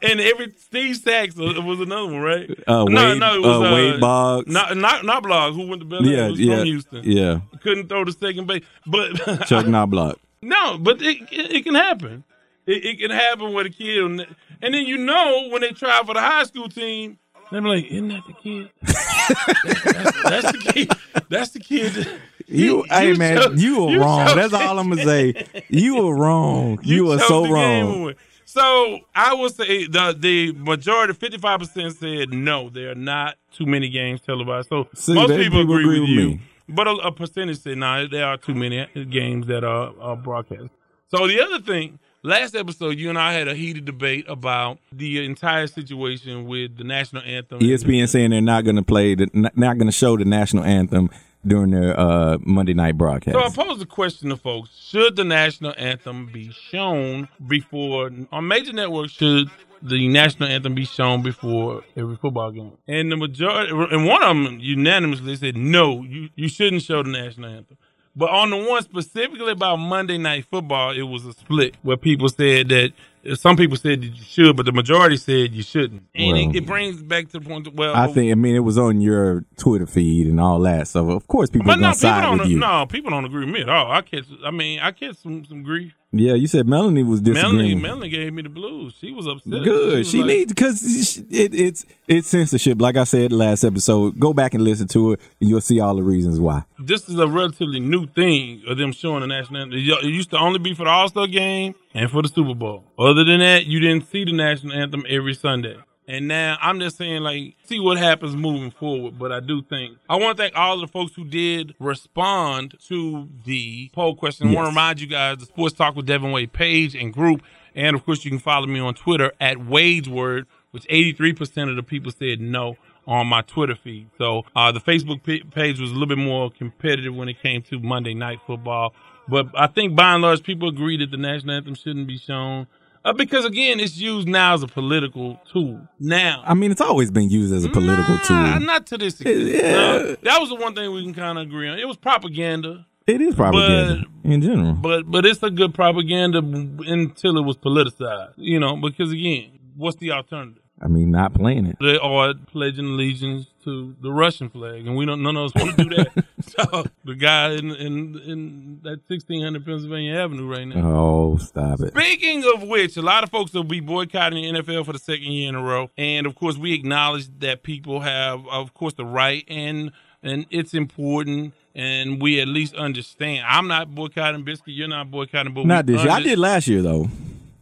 And every Steve Sachs was another one, right? Uh, Wade, no, no, it was uh, Wade uh, Boggs, not not Knobloch, who went to Bethune. Yeah, was yeah, from Houston. Yeah, couldn't throw the second base, but Chuck Knobloch. No, but it it, it can happen. It, it can happen with a kid, and then you know when they try for the high school team, they're like, "Isn't that the kid? that's, that's the kid. That's the kid." That, You, you, hey man, chose, you were you wrong. Chose. That's all I'm gonna say. You were wrong. You, you were so wrong. So I would say the the majority, fifty-five percent said no. There are not too many games televised. So See, most people, people agree, agree with, with you, me. But a, a percentage said no. Nah, there are too many games that are, are broadcast. So the other thing, last episode, you and I had a heated debate about the entire situation with the national anthem. E S P N the, saying they're not going to play, the, not going to show the national anthem during their uh, Monday night broadcast. So I pose the question to folks, should the national anthem be shown before, on major networks, should the national anthem be shown before every football game? And the majority, and one of them unanimously said, no, you, you shouldn't show the national anthem. But on the one specifically about Monday night football, it was a split where people said that, some people said that you should, but the majority said you shouldn't. And well, it, it brings back to the point that, well, I think, I mean, it was on your Twitter feed and all that, so of course people are going to no, side with a, you. No, people don't agree with me at all. I catch, I mean, I catch some, some grief. Yeah, you said Melanie was disagreeing. Melanie, Melanie gave me the blues. She was upset. Good. She, she like, needs, because it, it's, it's censorship. Like I said last episode, go back and listen to it, and you'll see all the reasons why. This is a relatively new thing of them showing the national anthem. It used to only be for the All-Star game and for the Super Bowl. Other than that, you didn't see the national anthem every Sunday. And now I'm just saying, like, see what happens moving forward. But I do think, I want to thank all of the folks who did respond to the poll question. Yes. I want to remind you guys, the Sports Talk with Devin Wade page and group. And, of course, you can follow me on Twitter at Wade's Word, which eighty-three percent of the people said no on my Twitter feed. So uh, the Facebook page was a little bit more competitive when it came to Monday Night Football. But I think, by and large, people agree that the national anthem shouldn't be shown. Uh, because, again, it's used now as a political tool. Now. I mean, it's always been used as a political nah, tool. Not to this extent. Yeah. No, that was the one thing we can kind of agree on. It was propaganda. It is propaganda but, in general. But but it's a good propaganda until it was politicized. You know, because, again, what's the alternative? I mean, not playing it. They are pledging allegiance to the Russian flag, and we don't none of us want to do that. So the guy in, in in that sixteen hundred Pennsylvania Avenue right now. Oh, stop it. Speaking of which, a lot of folks will be boycotting the N F L for the second year in a row. And, of course, we acknowledge that people have, of course, the right, and and it's important. And we at least understand. I'm not boycotting Biscuit. You're not boycotting. But not this year. I did last year, though,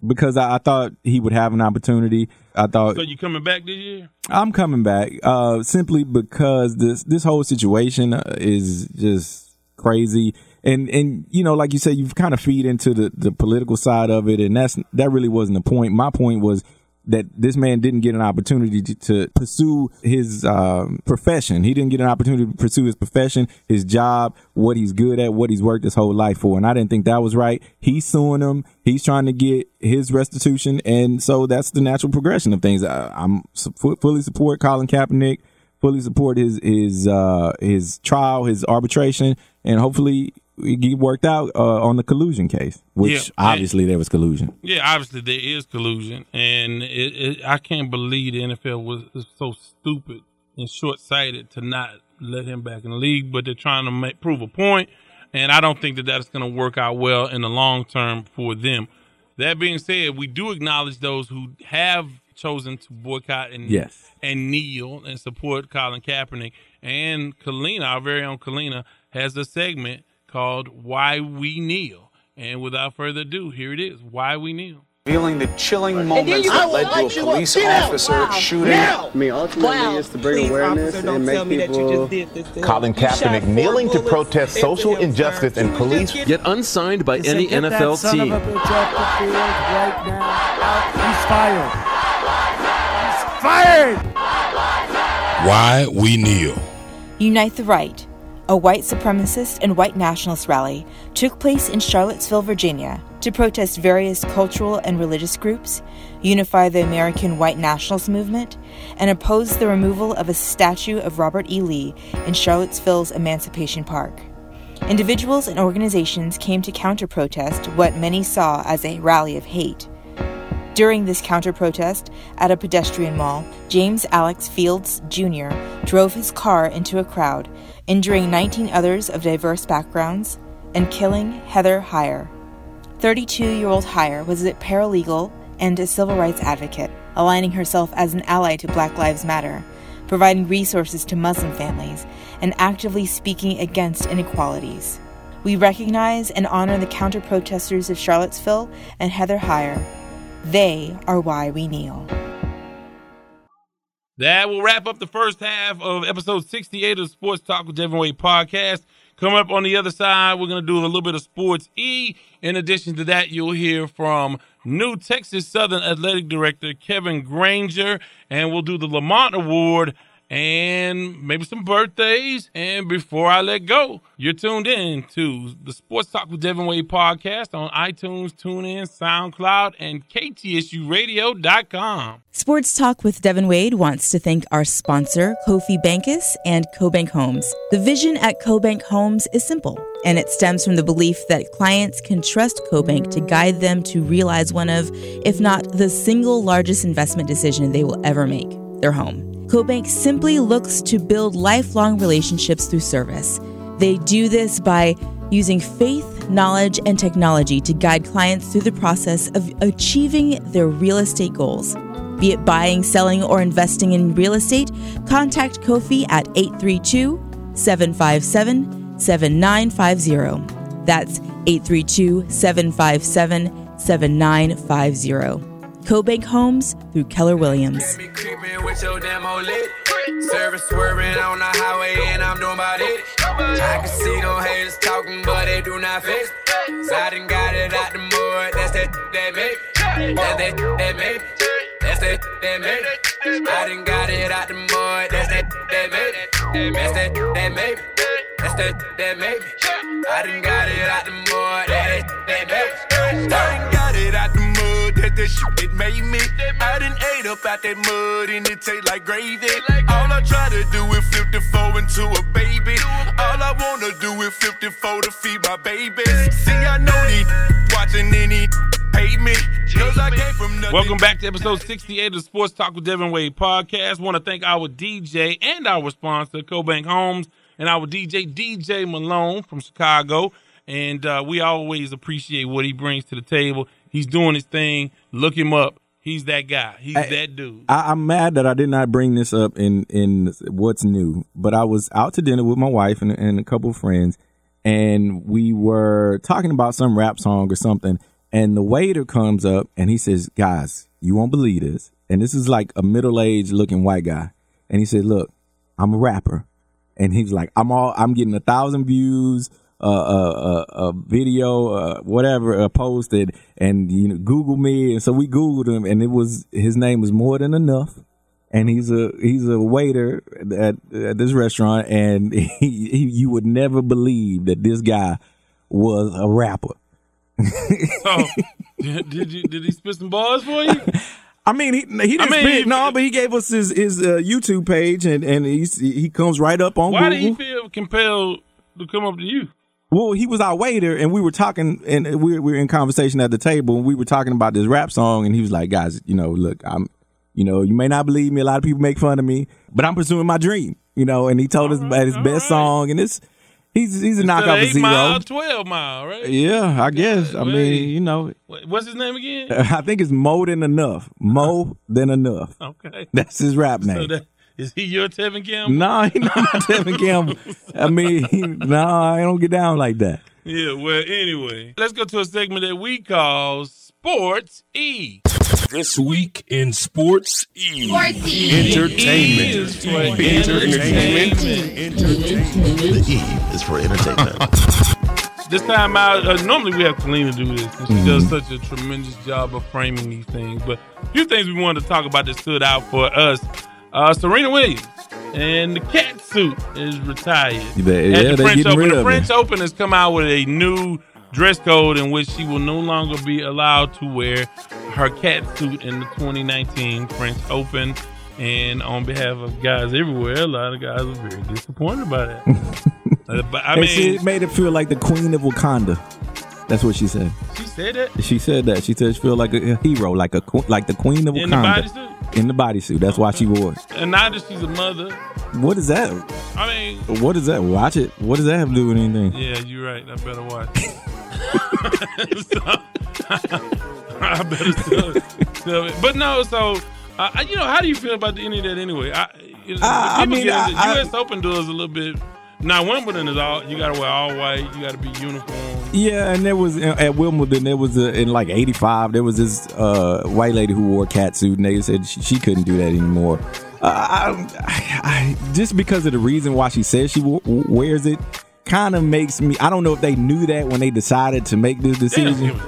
because I, I thought he would have an opportunity. I thought. So you coming back this year? I'm coming back uh, simply because this this whole situation is just crazy, and and you know, like you said, you've kind of feed into the, the political side of it, and that's that really wasn't the point. My point was that this man didn't get an opportunity to, to pursue his um, profession. He didn't get an opportunity to pursue his profession, his job, what he's good at, what he's worked his whole life for. And I didn't think that was right. He's suing him. He's trying to get his restitution. And so that's the natural progression of things. I, I'm f- fully support Colin Kaepernick, fully support his, his, uh, his trial, his arbitration, and hopefully it get worked out uh, on the collusion case, which yeah, obviously and, there was collusion. Yeah, obviously there is collusion, and it, it, I can't believe the N F L was, was so stupid and short-sighted to not let him back in the league, but they're trying to make, prove a point, and I don't think that that's going to work out well in the long term for them. That being said, we do acknowledge those who have chosen to boycott and yes. and kneel and support Colin Kaepernick. And Kalina, our very own Kalina, has a segment called Why We Kneel. And without further ado, here it is, Why We Kneel. Revealing the chilling moments that led to a police officer wow. shooting. I mean, ultimately, wow. it's to bring Please, awareness officer, and make people... Did this, did Colin Kaepernick kneeling bullets, to protest social injustice burn. And police... Get... Yet unsigned by any N F L team. Right now. He's fired. He's fired! Why We Kneel. Unite the Right, a white supremacist and white nationalist rally, took place in Charlottesville, Virginia, to protest various cultural and religious groups, unify the American white nationalist movement, and oppose the removal of a statue of Robert E. Lee in Charlottesville's Emancipation Park. Individuals and organizations came to counter-protest what many saw as a rally of hate. During this counter-protest at a pedestrian mall, James Alex Fields Junior drove his car into a crowd, injuring nineteen others of diverse backgrounds, and killing Heather Heyer. thirty-two-year-old Heyer was a paralegal and a civil rights advocate, aligning herself as an ally to Black Lives Matter, providing resources to Muslim families, and actively speaking against inequalities. We recognize and honor the counter-protesters of Charlottesville and Heather Heyer. They are why we kneel. That will wrap up the first half of episode sixty-eight of the Sports Talk with Devin Wade podcast. Coming up on the other side, we're going to do a little bit of Sports E. In addition to that, you'll hear from new Texas Southern Athletic Director Kevin Granger, and we'll do the Lamont Award and maybe some birthdays. And before I let go, you're tuned in to the Sports Talk with Devin Wade podcast on iTunes, TuneIn, SoundCloud, and K T S U radio dot com. Sports Talk with Devin Wade wants to thank our sponsor, Kofi Bankus and CoBank Homes. The vision at CoBank Homes is simple, and it stems from the belief that clients can trust CoBank to guide them to realize one of, if not the single largest investment decision they will ever make, their home. CoBank simply looks to build lifelong relationships through service. They do this by using faith, knowledge, and technology to guide clients through the process of achieving their real estate goals. Be it buying, selling, or investing in real estate, contact Kofi at eight three two, seven five seven, seven nine five zero. That's eight three two, seven five seven, seven nine five zero. CoBank Homes through Keller Williams. That shit, it made me. I done ate up out that mud and it taste like gravy. All I try to do is flip the four into a baby. All I wanna do is flip the four to feed my babies. See, I know these watching any hate me. Cause I came from nothing. Welcome back to episode sixty-eight of the Sports Talk with Devin Wade podcast. Wanna thank our D J and our sponsor, CoBank Homes, and our D J, D J Malone from Chicago. And uh, we always appreciate what he brings to the table. He's doing his thing. Look him up. He's that guy. He's I, that dude. I, I'm mad that I did not bring this up in, in what's new, but I was out to dinner with my wife and, and a couple of friends, and we were talking about some rap song or something, and the waiter comes up, and he says, guys, you won't believe this. And this is like a middle-aged looking white guy. And he said, look, I'm a rapper. And he's like, I'm all, I'm getting a thousand views. A, a, a video, uh, whatever, uh, posted, and you know, Google me, and so we Googled him, and it was his name was More Than Enough, and he's a he's a waiter at, at this restaurant, and he, he, you would never believe that this guy was a rapper. So, did, did you did he spit some bars for you? I mean, he, he didn't I mean, spit, no, but he gave us his his uh, YouTube page, and and he he comes right up on. Why Google. Did he feel compelled to come up to you? Well, he was our waiter, and we were talking, and we were in conversation at the table, and we were talking about this rap song, and he was like, guys, you know, look, I'm, you know, you may not believe me, a lot of people make fun of me, but I'm pursuing my dream, you know, and he told all us about right, his best right. song, and it's, He's he's a knockoff of zero. Mile, twelve mile, right? Yeah, I guess. God, I mean, wait. you know. What's his name again? I think it's Mo Than Enough. Mo Than Enough. Okay. That's his rap name. So that, is he your Tevin Campbell? No, nah, he's not my Tevin Campbell. I mean, no, nah, I don't get down like that. Yeah, well, anyway. Let's go to a segment that we call Sports E. This week in Sports E. Sports E. Entertainment. E is for entertainment. Entertainment. Entertainment. The E is for entertainment. This time out, uh, normally we have Kalina do this. And she mm-hmm. does such a tremendous job of framing these things. But a few things we wanted to talk about that stood out for us. Uh, Serena Williams and the cat suit is retired. They, At yeah, the French Open. The French Open has come out with a new dress code in which she will no longer be allowed to wear her cat suit in the twenty nineteen French Open. And on behalf of guys everywhere, a lot of guys are very disappointed by that. uh, but I mean, she made it feel like the Queen of Wakanda. That's what she said. She said that? She said that. She said she feel like a, a hero, like a like the Queen of Wakanda. In the bodysuit? In the bodysuit. That's why she wore it. And now that she's a mother. What is that? I mean. What is that? Watch it. What does that have to do with anything? Yeah, you're right. I better watch it. so, I better tell, tell it. But no, so, uh, you know, how do you feel about any of that anyway? I, it, uh, I mean, I, the U S I, Open does a little bit. Now, Wimbledon is all, you got to wear all white, you got to be uniform. Yeah, and there was, at Wimbledon, there was, a, in like eighty-five, there was this uh, white lady who wore a cat suit, and they said she, she couldn't do that anymore. Uh, I, I, just because of the reason why she says she w- w- wears it, kind of makes me, I don't know if they knew that when they decided to make this decision.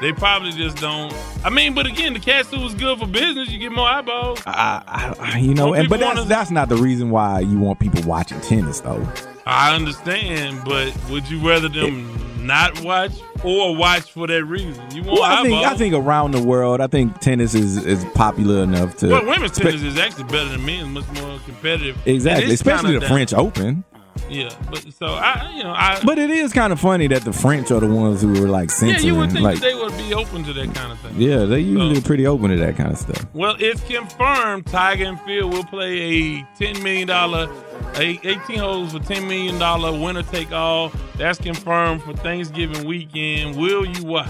They probably just don't. I mean, but again, the cat suit was good for business. You get more eyeballs. I, I, you know, and, but that's, to, that's not the reason why you want people watching tennis, though. I understand, but would you rather them it, not watch or watch for that reason? You want well, I eyeballs. Think, I think around the world, I think tennis is, is popular enough to. Well, women's spe- tennis is actually better than men's, much more competitive. Exactly, especially the down. French Open. Yeah, but so I, you know, I. But it is kind of funny that the French are the ones who were like censoring. Yeah, you would think like, they would be open to that kind of thing. Yeah, they usually so, are pretty open to that kind of stuff. Well, it's confirmed Tiger and Phil will play a ten million dollar, eighteen holes for ten million dollar winner take all. That's confirmed for Thanksgiving weekend. Will you watch?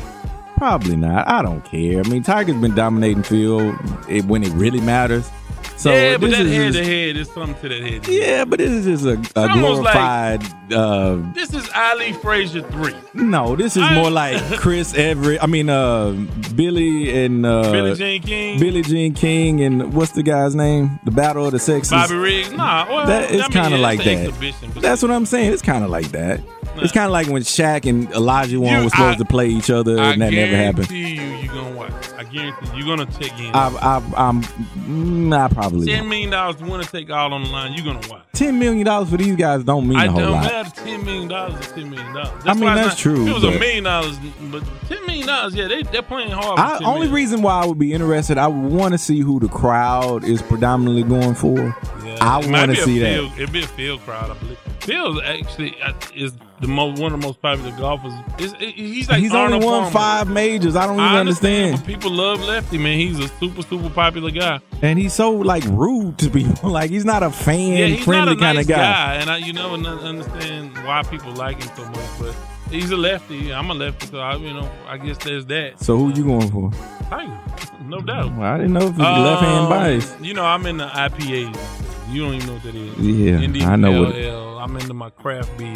Probably not. I don't care. I mean, Tiger's been dominating Phil when it really matters. So yeah, but that head to head is something to that head. Yeah, but this is just a, a glorified. Like, uh, this is Ali Frazier three. No, this is I, more like Chris Everett. I mean, uh, Billy and uh, Billie Jean King. Billie Jean King and what's the guy's name? The Battle of the Sexes. Bobby Riggs. Nah, well, that it's kind of yeah, like that. That's what I'm saying. It's kind of like that. Nah. It's kind of like when Shaq and Olajuwon you, were supposed I, to play each other, I and that never happened. I guarantee you, you're gonna watch. I guarantee you, you're gonna check in. I, I, I'm not probably. Ten million dollars to win and take all on the line. You're gonna watch. Ten million dollars for these guys don't mean I a whole lot. I don't matter. Ten million dollars is ten million dollars. I mean that's not, true. It was a million dollars, but ten million dollars. Yeah, they they're playing hard. I, only million. Reason why I would be interested, I want to see who the crowd is predominantly going for. Yeah, I want to see field, that. It'd be a field crowd, I believe. Phil's actually is the most one of the most popular golfers. It's, it, he's like he's Arnold only won Palmer. Five majors. I don't even I understand. understand. People love Lefty, man. He's a super super popular guy, and he's so like rude to people. Like he's not a fan yeah, he's friendly not a nice kind of guy. guy. And I, you know, and I understand why people like him so much. But he's a lefty. I'm a lefty, so I, you know, I guess there's that. So who you going for? Tiger, no doubt. Well, I didn't know if it was um, left hand bias. You know, I'm in the I P As. You don't even know what that is. Yeah, N D P L L. I know what it is. I'm into my craft beer.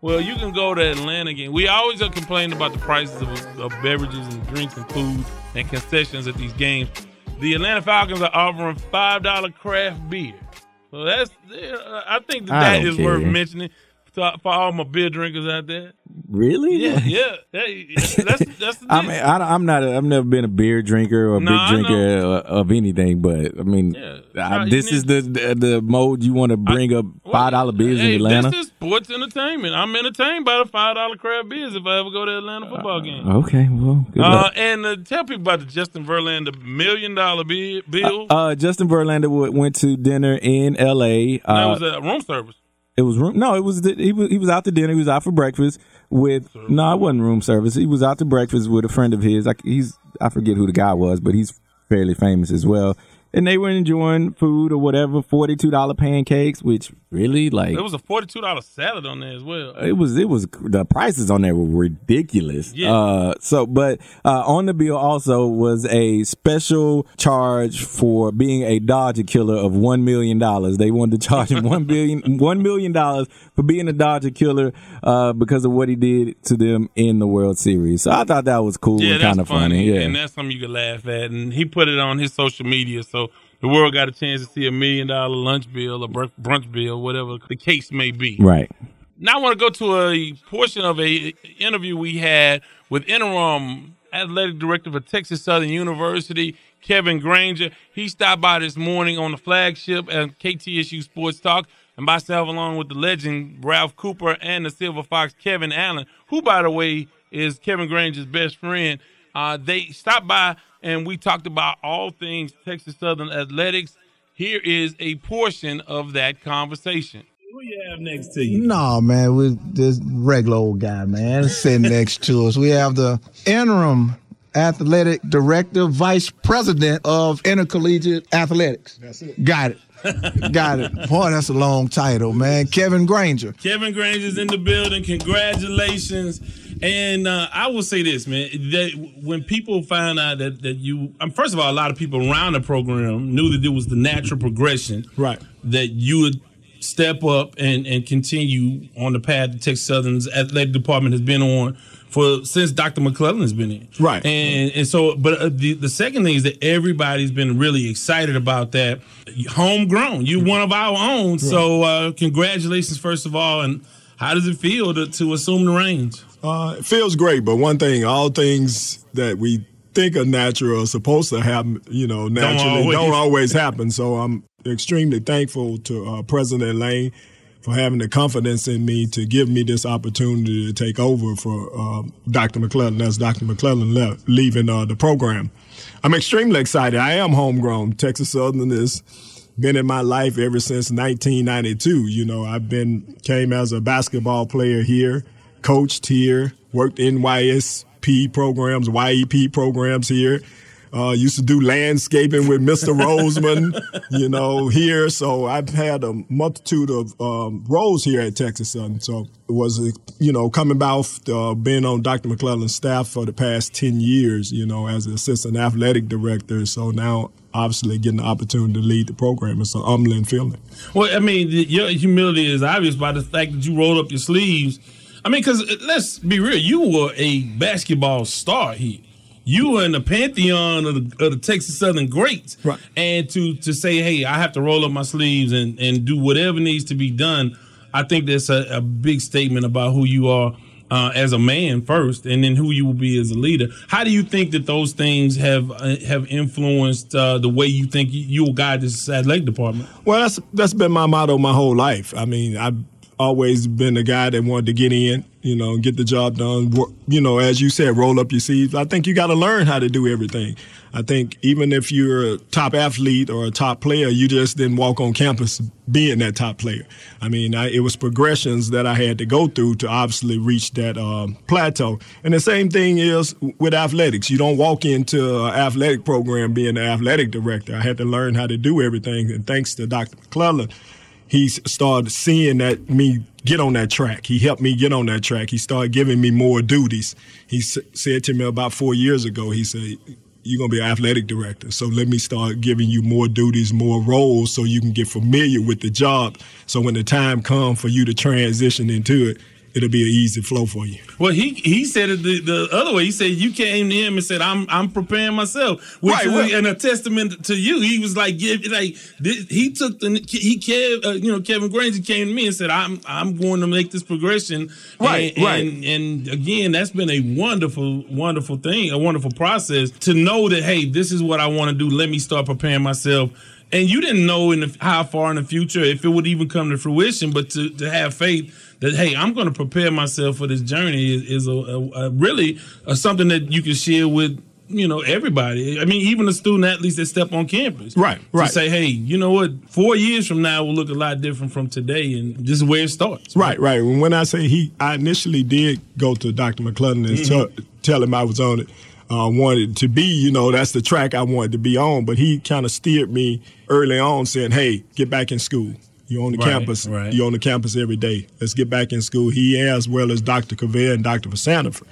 Well, you can go to Atlanta again. We always are complaining about the prices of, of beverages and drinks and food and concessions at these games. The Atlanta Falcons are offering five dollars craft beer. So that's, I think that, that I is care. worth mentioning. For all my beer drinkers out there, really? Yeah, yeah. Hey, that's that's. The I mean, I, I'm not. A, I've never been a beer drinker or a nah, big drinker of anything. But I mean, yeah. I, this is the, the the mode you want to bring I, up five dollar beers hey, in Atlanta. This is sports entertainment. I'm entertained by the five dollar craft beers if I ever go to Atlanta football uh, game. Okay, well, good luck. Uh, and uh, tell people about the Justin Verlander million dollar bill. Uh, uh, Justin Verlander went to dinner in L A. Uh, that was a room service. It was room. No, it was the, he was he was out to dinner. He was out for breakfast with. Service. No, it wasn't room service. He was out to breakfast with a friend of his. I, he's I forget who the guy was, but he's fairly famous as well. And they were enjoying food or whatever, forty-two dollars pancakes, which really, like... It was a forty-two dollars salad on there as well. It was, it was, the prices on there were ridiculous. Yeah. Uh, so, but uh, on the bill also was a special charge for being a Dodger killer of one million dollars. They wanted to charge him one billion dollars, one million dollars for being a Dodger killer uh, because of what he did to them in the World Series. So I thought that was cool yeah, and kind of funny. funny. Yeah, and that's something you could laugh at. And he put it on his social media, so the world got a chance to see a million dollar lunch bill, a brunch bill, whatever the case may be. Right. Now I want to go to a portion of a interview we had with interim athletic director for Texas Southern University, Kevin Granger. He stopped by this morning on the flagship at K T S U Sports Talk, and myself along with the legend Ralph Cooper and the Silver Fox Kevin Allen, who, by the way, is Kevin Granger's best friend. Uh, they stopped by and we talked about all things Texas Southern athletics. Here is a portion of that conversation. Who you have next to you? No, man, we this regular old guy, man, sitting next to us. We have the interim athletic director, vice president of intercollegiate athletics. That's it. Got it. Got it. Boy, that's a long title, man. Kevin Granger. Kevin Granger's in the building. Congratulations. And uh, I will say this, man, that when people find out that, that you, um, first of all, a lot of people around the program knew that it was the natural progression. Right. That you would step up and, and continue on the path that Texas Southern's athletic department has been on for since Doctor McClellan has been in. Right. And and so, but the, the second thing is that everybody's been really excited about that. Homegrown. You're one of our own. Right. So uh, congratulations, first of all. And how does it feel to, to assume the reins? Uh, it feels great, but one thing, all things that we think are natural are supposed to happen, you know, naturally don't always, don't always happen. So I'm extremely thankful to uh, President Lane for having the confidence in me to give me this opportunity to take over for uh, Doctor McClellan as Doctor McClellan left, leaving uh, the program. I'm extremely excited. I am homegrown. Texas Southern is... been in my life ever since nineteen ninety-two. You know, I've been, came as a basketball player here, coached here, worked N Y S P programs, Y E P programs here. Uh, used to do landscaping with Mister Roseman, you know, here. So I've had a multitude of um, roles here at Texas Southern. So it was, you know, coming off uh, being on Doctor McClellan's staff for the past ten years, you know, as an assistant athletic director. So now obviously getting the opportunity to lead the program. It's an humbling feeling. Well, I mean, your humility is obvious by the fact that you rolled up your sleeves. I mean, because let's be real, you were a basketball star here. You were in the pantheon of the, of the Texas Southern greats. Right. And to, to say, hey, I have to roll up my sleeves and, and do whatever needs to be done, I think that's a, a big statement about who you are uh, as a man first and then who you will be as a leader. How do you think that those things have uh, have influenced uh, the way you think you will guide this athletic department? Well, that's that's been my motto my whole life. I mean, I've always been the guy that wanted to get in, you know, get the job done. You know, as you said, roll up your sleeves. I think you got to learn how to do everything. I think even if you're a top athlete or a top player, you just didn't walk on campus being that top player. I mean, I, it was progressions that I had to go through to obviously reach that um, plateau. And the same thing is with athletics. You don't walk into an athletic program being an athletic director. I had to learn how to do everything. And thanks to Doctor McClellan, he started seeing that me get on that track. He helped me get on that track. He started giving me more duties. He s- said to me about four years ago, he said, you're going to be an athletic director, so let me start giving you more duties, more roles, so you can get familiar with the job. So when the time comes for you to transition into it, it'll be an easy flow for you. Well, he he said it the, the other way. He said you came to him and said, I'm I'm preparing myself. Which right, was, right. And a testament to you. He was like, give like this, he took the he Kev, uh, you know, Kevin Granger came to me and said, I'm I'm going to make this progression. Right. And, right. And, and again, that's been a wonderful, wonderful thing, a wonderful process to know that, hey, this is what I want to do. Let me start preparing myself. And you didn't know in the, how far in the future if it would even come to fruition, but to, to have faith that, hey, I'm going to prepare myself for this journey is, is a, a, a really a, something that you can share with, you know, everybody. I mean, even the student athletes that step on campus. Right, right. To say, hey, you know what, four years from now will look a lot different from today, and this is where it starts. Right, right. Right. When I say he, I initially did go to Doctor McClellan and mm-hmm. t- tell him I was on it. uh, wanted to be. You know, that's the track I wanted to be on. But he kind of steered me early on, saying, "Hey, get back in school. You're on the right, campus. Right. You're on the campus every day. Let's get back in school." He, as well as Doctor Cavell and Doctor Vasandifer,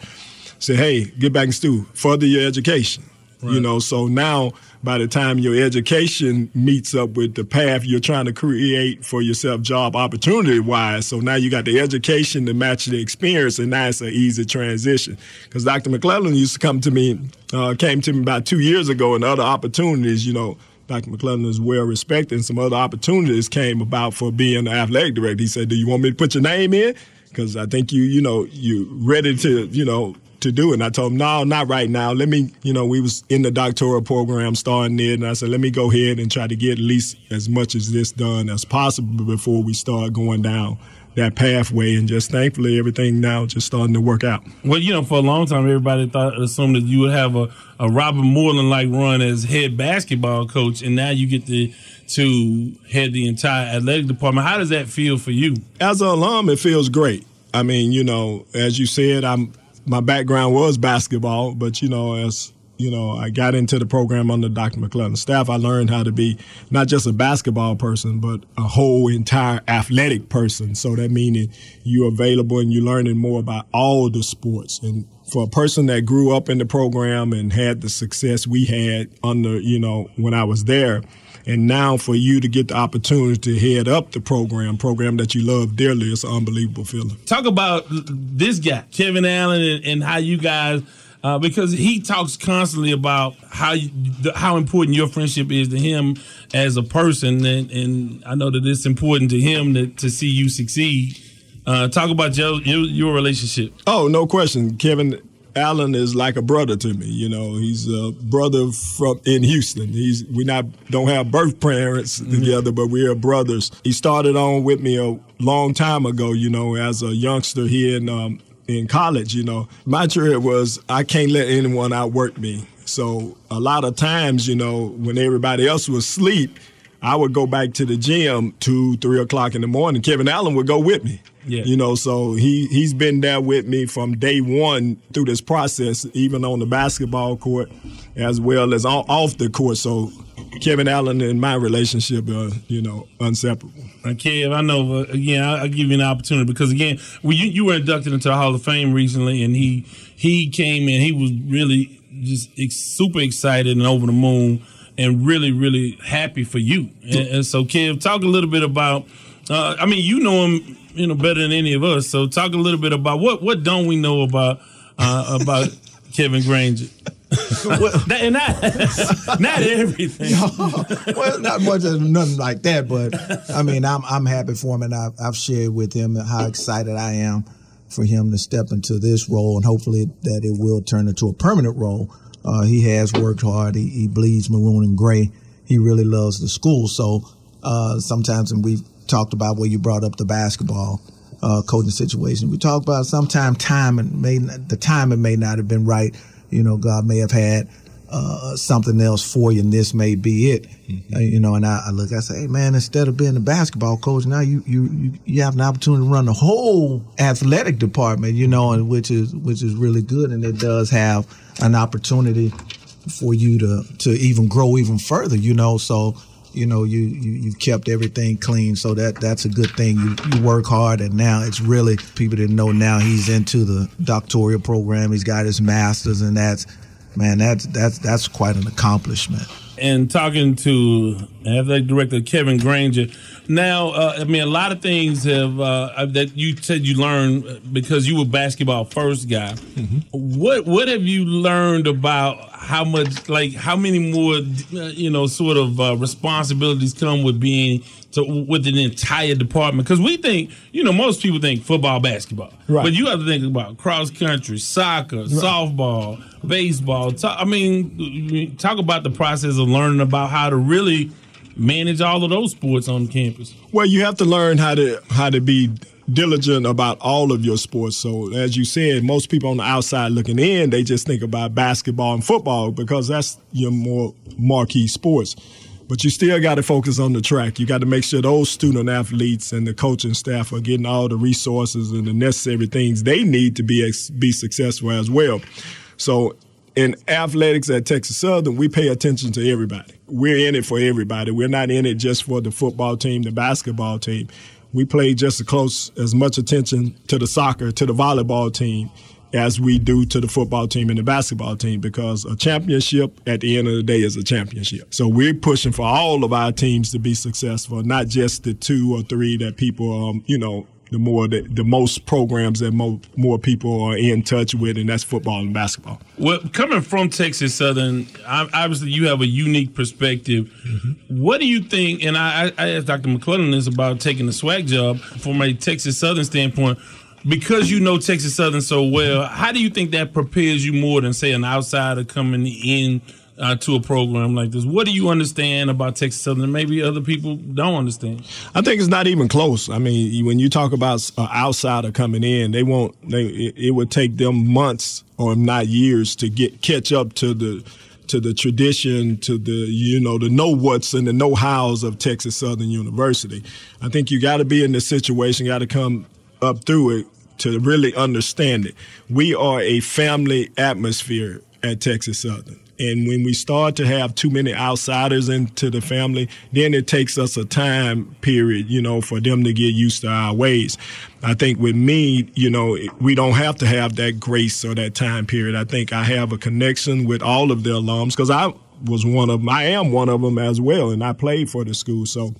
said, "Hey, get back in school. Further your education." Right. You know, so now by the time your education meets up with the path you're trying to create for yourself job opportunity-wise, so now you got the education to match the experience, and now it's an easy transition. Because Doctor McClellan used to come to me, uh, came to me about two years ago, and other opportunities, you know, Doctor McClellan is well-respected, and some other opportunities came about for being the athletic director. He said, "Do you want me to put your name in? Because I think you, you know, you're ready to, you know, to do it." And I told him, "No, not right now. Let me, you know, we was in the doctoral program starting it, and I said, let me go ahead and try to get at least as much as this done as possible before we start going down that pathway." And just thankfully, everything now just starting to work out. Well, you know, for a long time, everybody thought, assumed that you would have a, a Robert Moreland-like run as head basketball coach, and now you get to, to head the entire athletic department. How does that feel for you? As an alum, it feels great. I mean, you know, as you said, I'm my background was basketball, but, you know, as you know, I got into the program under Doctor McClellan's staff. I learned how to be not just a basketball person, but a whole entire athletic person. So that meaning you're available and you're learning more about all the sports. And for a person that grew up in the program and had the success we had under, you know, when I was there, and now for you to get the opportunity to head up the program, program that you love dearly, it's an unbelievable feeling. Talk about this guy, Kevin Allen, and, and how you guys, uh, because he talks constantly about how you, the, how important your friendship is to him as a person, and, and I know that it's important to him to, to see you succeed. Uh, talk about your, your, your relationship. Oh, no question. Kevin Allen is like a brother to me. You know, he's a brother from in Houston. He's we not don't have birth parents mm-hmm. together, but we are brothers. He started on with me a long time ago. You know, as a youngster here in um, in college. You know, my trip was I can't let anyone outwork me. So a lot of times, you know, when everybody else was asleep, I would go back to the gym two, three o'clock in the morning. Kevin Allen would go with me. Yeah. You know, so he, he's been there with me from day one through this process, even on the basketball court as well as off the court. So Kevin Allen and my relationship are, you know, inseparable. Now, Kev, I know, uh, again, I'll give you an opportunity because, again, well, you, you were inducted into the Hall of Fame recently, and he, he came in. He was really just ex- super excited and over the moon and really, really happy for you. And, and so, Kev, talk a little bit about, uh, I mean, you know him, you know, better than any of us. So talk a little bit about what, what don't we know about uh, about Kevin Granger? Well, that, not, not everything. No, well, not much of nothing like that, but, I mean, I'm I'm happy for him, and I've, I've shared with him how excited I am for him to step into this role, and hopefully that it will turn into a permanent role. Uh, he has worked hard. He, he bleeds maroon and gray. He really loves the school. So uh, sometimes, and we've talked about where you brought up the basketball uh, coaching situation. We talked about sometimes time and may not, the timing may not have been right. You know, God may have had uh, something else for you, and this may be it. Mm-hmm. Uh, you know, and I, I look, I say, hey, man, instead of being a basketball coach, now you you you have an opportunity to run the whole athletic department. You know, and which is which is really good, and it does have an opportunity for you to, to even grow even further, you know. So, you know, you, you, you've kept everything clean. So that, that's a good thing. You, you work hard. And now it's really, people didn't know now he's into the doctoral program. He's got his master's, and that's, man, that's, that's, that's quite an accomplishment. And talking to athletic director Kevin Granger, now, uh, I mean, a lot of things have uh, that you said you learned because you were basketball first guy. Mm-hmm. What what have you learned about how much, like, how many more, you know, sort of uh, responsibilities come with being to, with an entire department? Because we think, you know, most people think football, basketball, right. But you have to think about cross country, soccer, right. Softball, baseball. Talk, I mean, talk about the process of learning about how to really manage all of those sports on campus. Well, you have to learn how to how to be diligent about all of your sports. So, as you said, most people on the outside looking in, they just think about basketball and football because that's your more marquee sports. But you still got to focus on the track. You got to make sure those student athletes and the coaching staff are getting all the resources and the necessary things they need to be be successful as well. So in athletics at Texas Southern, we pay attention to everybody. We're in it for everybody. We're not in it just for the football team, the basketball team. We play just as close, as much attention to the soccer, to the volleyball team, as we do to the football team and the basketball team, because a championship at the end of the day is a championship. So we're pushing for all of our teams to be successful, not just the two or three that people, um, you know, the more the, the most programs that mo- more people are in touch with, and that's football and basketball. Well, coming from Texas Southern, obviously you have a unique perspective. Mm-hmm. What do you think, and I, I asked Doctor McClellan this about taking the swag job from a Texas Southern standpoint, because you know Texas Southern so well, how do you think that prepares you more than, say, an outsider coming in uh, to a program like this? What do you understand about Texas Southern that maybe other people don't understand? I think it's not even close. I mean, when you talk about an outsider coming in, they won't. They, it, it would take them months or not years to get catch up to the to the tradition, to the, you know, the know-whats and the know-hows of Texas Southern University. I think you got to be in this situation, got to come up through it to really understand it. We are a family atmosphere at Texas Southern. And when we start to have too many outsiders into the family, then it takes us a time period, you know, for them to get used to our ways. I think with me, you know, we don't have to have that grace or that time period. I think I have a connection with all of the alums because I was one of them. I am one of them as well, and I played for the school. So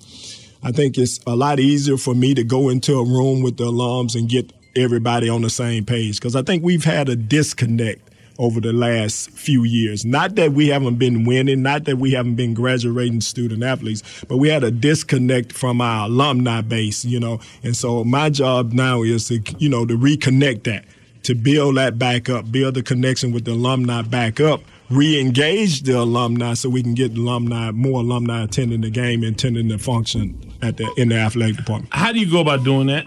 I think it's a lot easier for me to go into a room with the alums and get everybody on the same page, because I think we've had a disconnect over the last few years. Not that we haven't been winning, not that we haven't been graduating student-athletes, but we had a disconnect from our alumni base, you know. And so my job now is to, you know, to reconnect that, to build that back up, build the connection with the alumni back up, re-engage the alumni so we can get alumni, more alumni attending the game and attending the function at the in the athletic department. How do you go about doing that?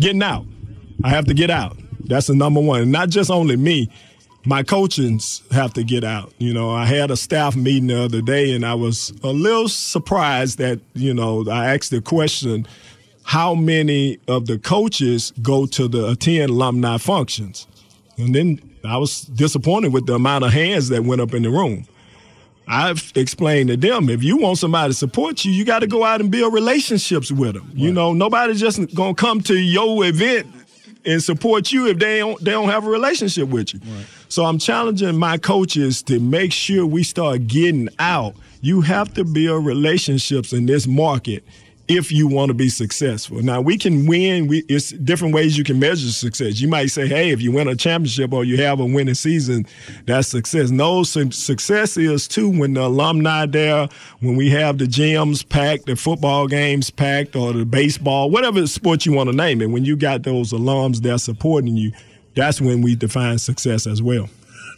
Getting out. I have to get out. That's the number one. And not just only me. My coachings have to get out. You know, I had a staff meeting the other day, and I was a little surprised that, you know, I asked the question, how many of the coaches go to the attend alumni functions? And then I was disappointed with the amount of hands that went up in the room. I've explained to them, if you want somebody to support you, you got to go out and build relationships with them. Right. You know, nobody's just going to come to your event and support you if they don't, they don't have a relationship with you. Right. So I'm challenging my coaches to make sure we start getting out. You have to build relationships in this market if you want to be successful. Now, we can win. We, it's different ways you can measure success. You might say, hey, if you win a championship or you have a winning season, that's success. No, su- success is, too, when the alumni there, when we have the gyms packed, the football games packed, or the baseball, whatever sport you want to name it. When you got those alums there supporting you, that's when we define success as well.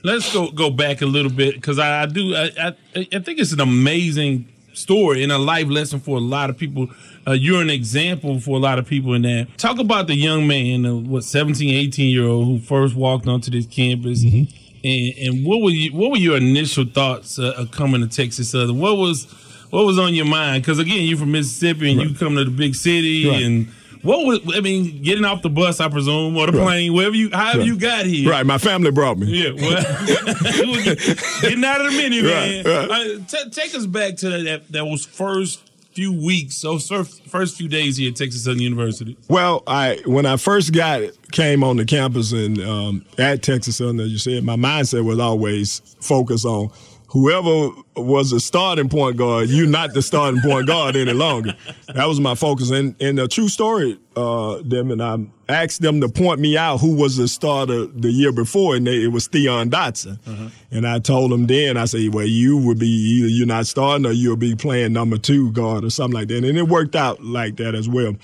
Let's go, go back a little bit, because I, I do I, I, I think it's an amazing story and a life lesson for a lot of people. Uh, you're an example for a lot of people in that. Talk about the young man, uh, what, seventeen, eighteen-year-old who first walked onto this campus. Mm-hmm. And, and what were you, what were your initial thoughts uh, of coming to Texas Southern? What was what was on your mind? Because, again, you're from Mississippi and right. you come to the big city. Right. And what was, I mean, getting off the bus, I presume, or the right. plane, wherever you, however right. you got here. Right, my family brought me. Yeah, well, getting out of the minivan. Right, right. Uh, t- take us back to that, that was first few weeks, so first few days here at Texas Southern University. Well, I when I first got came on the campus and um, at Texas Southern, as you said, my mindset was always focused on whoever was the starting point guard, you're not the starting point guard any longer. That was my focus. And, and a true story, uh, them and I asked them to point me out who was the starter the year before, and they, it was Theon Dotson. Uh-huh. And I told them then, I said, well, you would be either you're not starting or you'll be playing number two guard or something like that. And it worked out like that as well.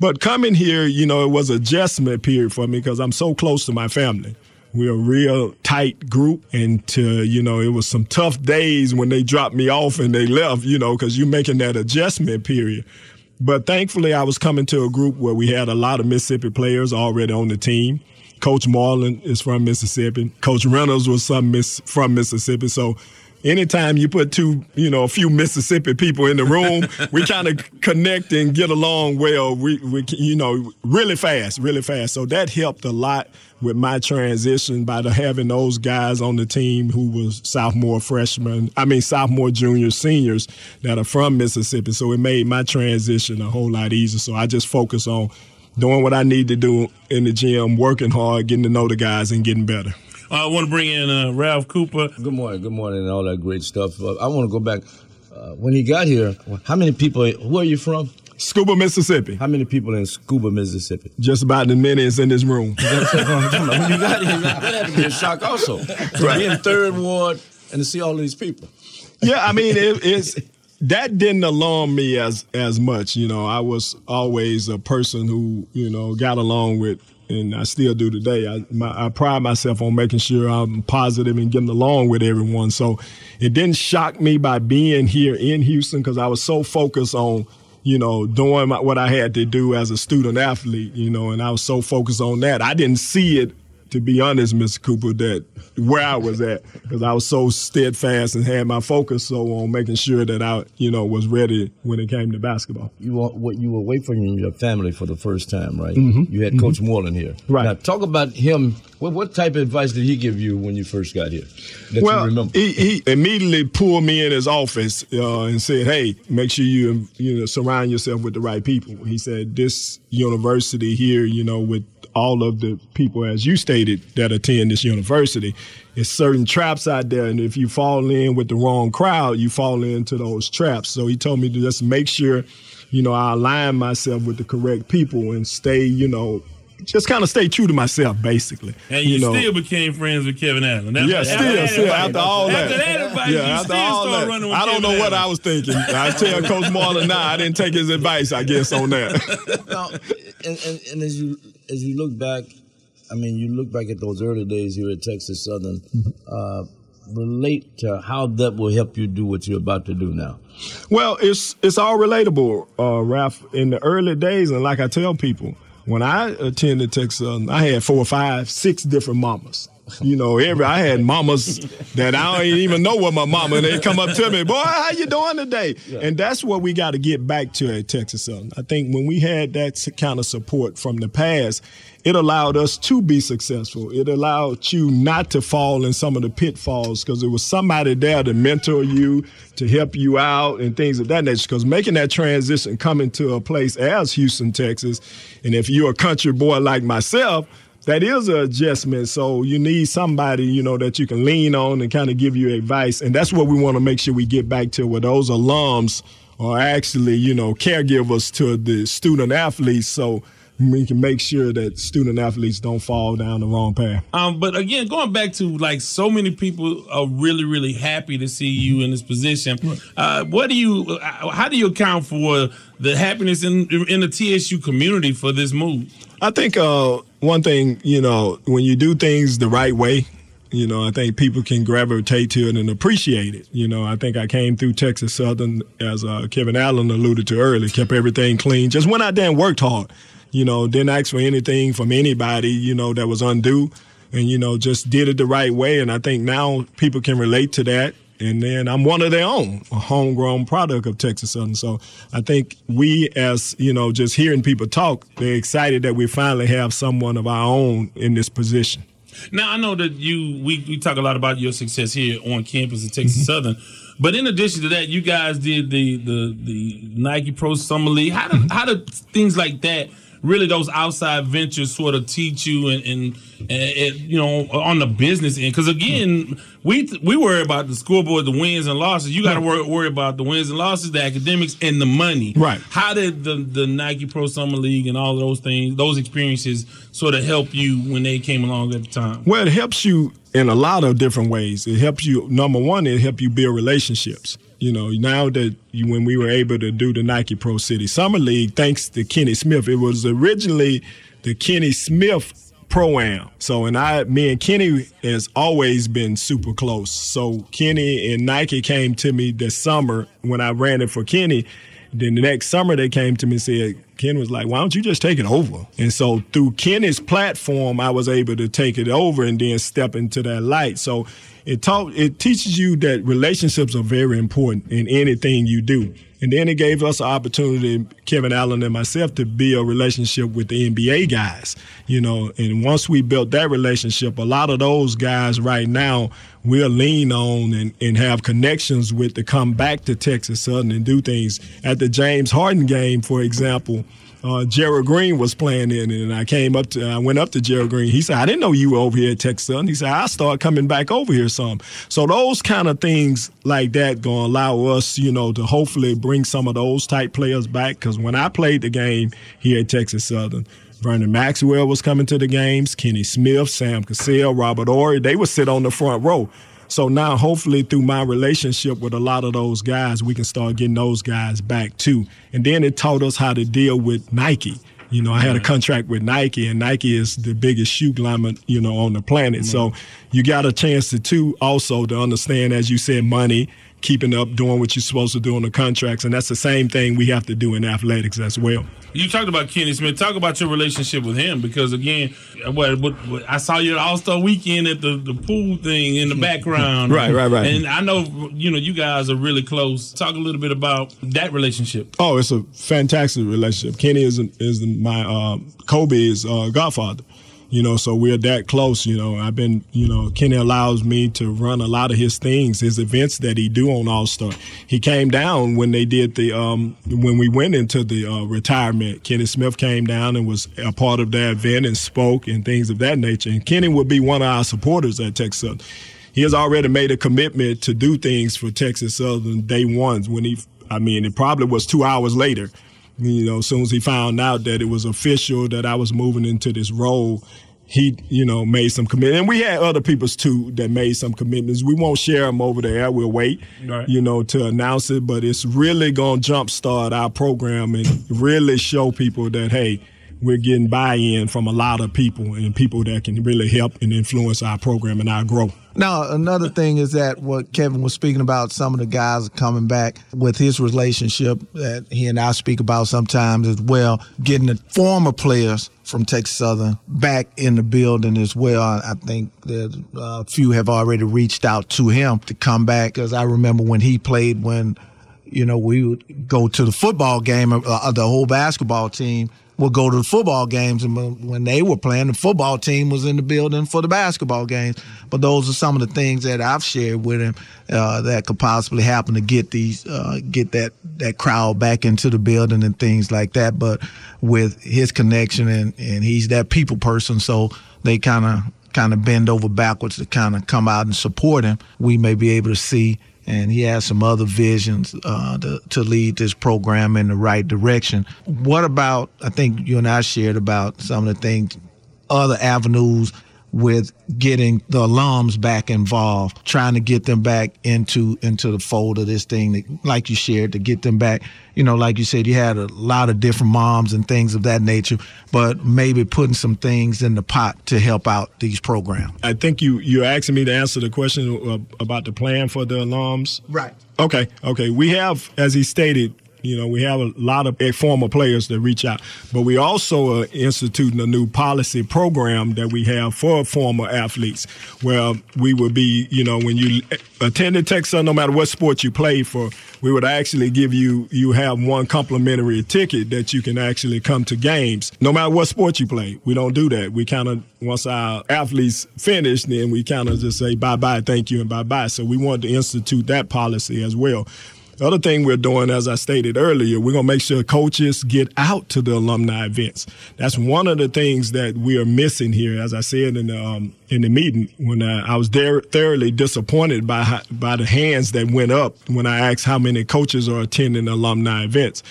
But coming here, you know, it was an adjustment period for me because I'm so close to my family. We're a real tight group, and, to, you know, it was some tough days when they dropped me off and they left, you know, because you're making that adjustment period. But thankfully, I was coming to a group where we had a lot of Mississippi players already on the team. Coach Marlin is from Mississippi. Coach Reynolds was some miss, from Mississippi. So anytime you put two, you know, a few Mississippi people in the room, we kind of connect and get along well. We, we, you know, really fast, really fast. So that helped a lot with my transition by the, having those guys on the team who were sophomore, freshmen, I mean, sophomore, juniors, seniors that are from Mississippi. So it made my transition a whole lot easier. So I just focus on doing what I need to do in the gym, working hard, getting to know the guys, and getting better. I want to bring in uh, Ralph Cooper. Good morning, good morning, and all that great stuff. Uh, I want to go back. Uh, when he got here, how many people, where are you from? Scuba, Mississippi. How many people in Scuba, Mississippi? Just about the many is in this room. When you got here, that had to be a shock also. Right. Be in Third Ward and to see all these people. Yeah, I mean, it, it's... That didn't alarm me as, as much. You know, I was always a person who, you know, got along with, and I still do today. I, my, I pride myself on making sure I'm positive and getting along with everyone. So it didn't shock me by being here in Houston because I was so focused on, you know, doing my, what I had to do as a student athlete, you know, and I was so focused on that. I didn't see it, to be honest, Mister Cooper, that where I was at, because I was so steadfast and had my focus so on making sure that I, you know, was ready when it came to basketball. You were, what you were away from your family for the first time, right? Mm-hmm. You had Coach mm-hmm. Moreland here. Right. Now, talk about him. What, what type of advice did he give you when you first got here that well, you remember? He, he immediately pulled me in his office uh, and said, hey, make sure you, you know, surround yourself with the right people. He said, this university here, you know, with all of the people, as you stated, that attend this university. There's certain traps out there, and if you fall in with the wrong crowd, you fall into those traps. So he told me to just make sure, you know, I align myself with the correct people and stay, you know, just kind of stay true to myself, basically. And you, you know. Still became friends with Kevin Allen. After, yeah, after still, that still, after all that. After that advice, yeah, you still started running with I Kevin I don't know Allen. What I was thinking. I tell Coach Marlon, nah, I didn't take his advice, I guess, on that. Now, and, and, and as you as you look back, I mean, you look back at those early days here at Texas Southern, uh, relate to how that will help you do what you're about to do now. Well, it's, it's all relatable, uh, Ralph, in the early days, and like I tell people, when I attended Texas Southern, I had four, five, six different mamas. You know, every I had mamas that I don't even know what my mama, and they come up to me, boy, how you doing today? Yeah. And that's what we got to get back to at Texas Southern. I think when we had that kind of support from the past, it allowed us to be successful. It allowed you not to fall in some of the pitfalls because there was somebody there to mentor you, to help you out, and things of that nature. Because making that transition, coming to a place as Houston, Texas, and if you're a country boy like myself, that is an adjustment, so you need somebody, you know, that you can lean on and kind of give you advice, and that's what we want to make sure we get back to, where those alums are actually, you know, caregivers to the student-athletes, so we can make sure that student-athletes don't fall down the wrong path. Um, but, again, going back to, like, so many people are really, really happy to see you in this position. Uh, what do you – how do you account for the happiness in, in the T S U community for this move? I think uh, one thing, you know, when you do things the right way, you know, I think people can gravitate to it and appreciate it. You know, I think I came through Texas Southern, as uh, Kevin Allen alluded to earlier, kept everything clean, just went out there and worked hard. You know, didn't ask for anything from anybody, you know, that was undue and, you know, just did it the right way. And I think now people can relate to that. And then I'm one of their own, a homegrown product of Texas Southern. So I think we, as, you know, just hearing people talk, they're excited that we finally have someone of our own in this position. Now, I know that you, we, we talk a lot about your success here on campus at Texas Southern. But in addition to that, you guys did the the, the Nike Pro Summer League. How do, how do things like that, really those outside ventures, sort of teach you and, and, and, and you know, on the business end? Because, again, we we worry about the scoreboard, the wins and losses. You got to worry, worry about the wins and losses, the academics, and the money. Right. How did the, the Nike Pro Summer League and all of those things, those experiences, sort of help you when they came along at the time? Well, it helps you in a lot of different ways. It helps you, number one, it helps you build relationships. You know, now that you, when we were able to do the Nike Pro City Summer League, thanks to Kenny Smith, it was originally the Kenny Smith Pro-Am. So, and I, me and Kenny has always been super close. So Kenny and Nike came to me this summer when I ran it for Kenny. Then the next summer they came to me and said, Ken was like, why don't you just take it over? And so through Kenny's platform, I was able to take it over and then step into that light. So It taught, it teaches you that relationships are very important in anything you do. And then it gave us an opportunity, Kevin Allen and myself, to build a relationship with the N B A guys, you know. And once we built that relationship, a lot of those guys right now we'll lean on and, and have connections with to come back to Texas Southern and do things. At the James Harden game, for example, uh, Gerald Green was playing in it, and I came up to, I went up to Gerald Green. He said, "I didn't know you were over here at Texas Southern." He said, "I start coming back over here some." So those kind of things like that gonna allow us, you know, to hopefully bring some of those type players back, because when I played the game here at Texas Southern, Vernon Maxwell was coming to the games, Kenny Smith, Sam Cassell, Robert Ory, they would sit on the front row. So now hopefully through my relationship with a lot of those guys, we can start getting those guys back too. And then it taught us how to deal with Nike. You know, I had a contract with Nike, and Nike is the biggest shoe climber, you know, on the planet. Mm-hmm. So you got a chance to, too, also to understand, as you said, money, keeping up, doing what you're supposed to do on the contracts. And that's the same thing we have to do in athletics as well. You talked about Kenny Smith. Talk about your relationship with him, because, again, what, what, what, I saw you at All-Star Weekend at the, the pool thing in the background. right, right, right. And I know, you know, you guys are really close. Talk a little bit about that relationship. Oh, it's a fantastic relationship. Kenny is, is my uh, Kobe's uh, godfather. You know, so we're that close, you know. I've been, you know, Kenny allows me to run a lot of his things, his events that he do on All-Star. He came down when they did the, um, when we went into the uh, retirement. Kenny Smith came down and was a part of that event and spoke and things of that nature. And Kenny would be one of our supporters at Texas Southern. He has already made a commitment to do things for Texas Southern day one. When he, I mean, it probably was two hours later. You know, as soon as he found out that it was official, that I was moving into this role, he, you know, made some commitments. And we had other people's, too, that made some commitments. We won't share them over there. We'll wait, right. you know, to announce it. But it's really going to jumpstart our program and really show people that, hey, we're getting buy-in from a lot of people and people that can really help and influence our program and our growth. Now, another thing is that what Kevin was speaking about, some of the guys are coming back with his relationship that he and I speak about sometimes as well, getting the former players from Texas Southern back in the building as well. I think that a few have already reached out to him to come back, because I remember when he played, when, you know, we would go to the football game, uh, the whole basketball team would go to the football games, and when they were playing, the football team was in the building for the basketball games. But those are some of the things that I've shared with him uh, that could possibly happen to get these, uh, get that that crowd back into the building and things like that. But with his connection, and, and he's that people person, so they kind of kind of bend over backwards to kind of come out and support him. We may be able to see. And he has some other visions uh, to, to lead this program in the right direction. What about, I think you and I shared about some of the things, other avenues with getting the alums back involved, trying to get them back into into the fold of this thing, that, like you shared, to get them back. You know, like you said, you had a lot of different moms and things of that nature, but maybe putting some things in the pot to help out these programs. I think you, you're asking me to answer the question about the plan for the alums. Right. Okay, okay. We have, as he stated, you know, we have a lot of former players that reach out, but we also are instituting a new policy program that we have for former athletes, where we would be, you know, when you attended Texas, no matter what sport you played for, we would actually give you, you have one complimentary ticket that you can actually come to games, no matter what sport you play. We don't do that. We kind of, once our athletes finish, then we kind of just say bye-bye, thank you, and bye-bye. So we wanted to institute that policy as well. The other thing we're doing, as I stated earlier, we're going to make sure coaches get out to the alumni events. That's one of the things that we are missing here. As I said in the, um, in the meeting, when I, I was there, thoroughly disappointed by by the hands that went up when I asked how many coaches are attending alumni events.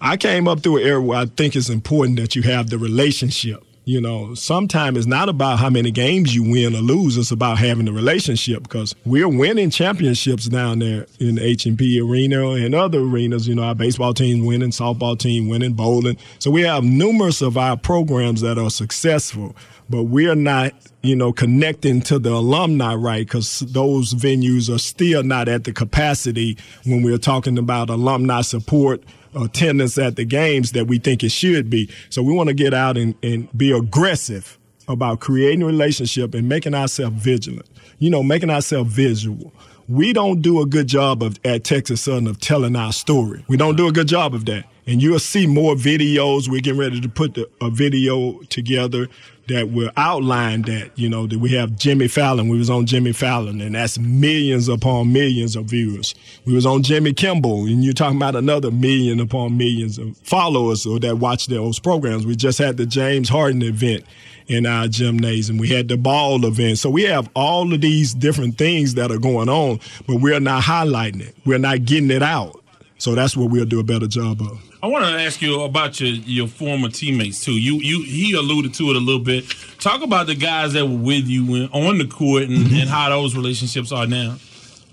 I came up through an era where I think it's important that you have the relationship. You know, sometimes it's not about how many games you win or lose. It's about having a relationship, because we're winning championships down there in the H and P arena and other arenas. You know, our baseball team winning, softball team winning, bowling. So we have numerous of our programs that are successful, but we're not, you know, connecting to the alumni, right, because those venues are still not at the capacity when we're talking about alumni support, attendance at the games that we think it should be. So we want to get out and, and be aggressive about creating a relationship and making ourselves vigilant, you know, making ourselves visual. We don't do a good job of at Texas Southern of telling our story. We don't do a good job of that. And you'll see more videos. We're getting ready to put the, a video together that will outline that, you know, that we have Jimmy Fallon. We was on Jimmy Fallon, and that's millions upon millions of viewers. We was on Jimmy Kimball, and you're talking about another million upon millions of followers or that watch those programs. We just had the James Harden event in our gymnasium. We had the ball event. So we have all of these different things that are going on, but we're not highlighting it. We're not getting it out. So that's what we'll do a better job of. I want to ask you about your, your former teammates, too. You you He alluded to it a little bit. Talk about the guys that were with you when, on the court and, and how those relationships are now.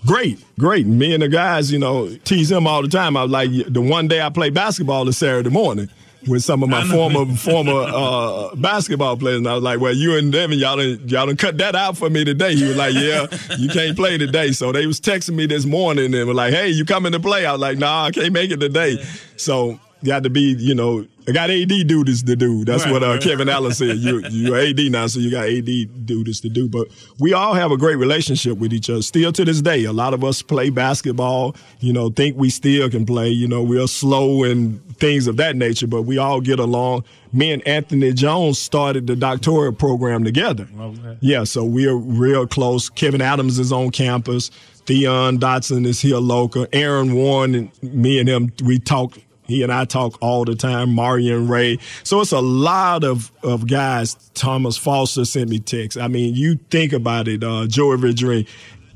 Great, great. Me and the guys, you know, tease them all the time. I was like, the one day I play basketball is Saturday morning with some of my former former uh, basketball players. And I was like, well, you and Devin, y'all done, y'all done cut that out for me today. He was like, yeah, you can't play today. So they was texting me this morning and were like, hey, you coming to play? I was like, nah, I can't make it today. So got to be, you know, I got A D duties to do. That's right, what uh, right. Kevin Allen said. You, you're A D now, so you got A D duties to do. But we all have a great relationship with each other. Still to this day, a lot of us play basketball, you know, think we still can play. You know, we're slow and things of that nature, but we all get along. Me and Anthony Jones started the doctoral program together. Okay. Yeah, so we're real close. Kevin Adams is on campus. Theon Dotson is here local. Aaron Warren, and me and him, we talk. He and I talk all the time, Marion Ray. So it's a lot of, of guys. Thomas Foster sent me texts. I mean, you think about it, uh, Joey Verdreen.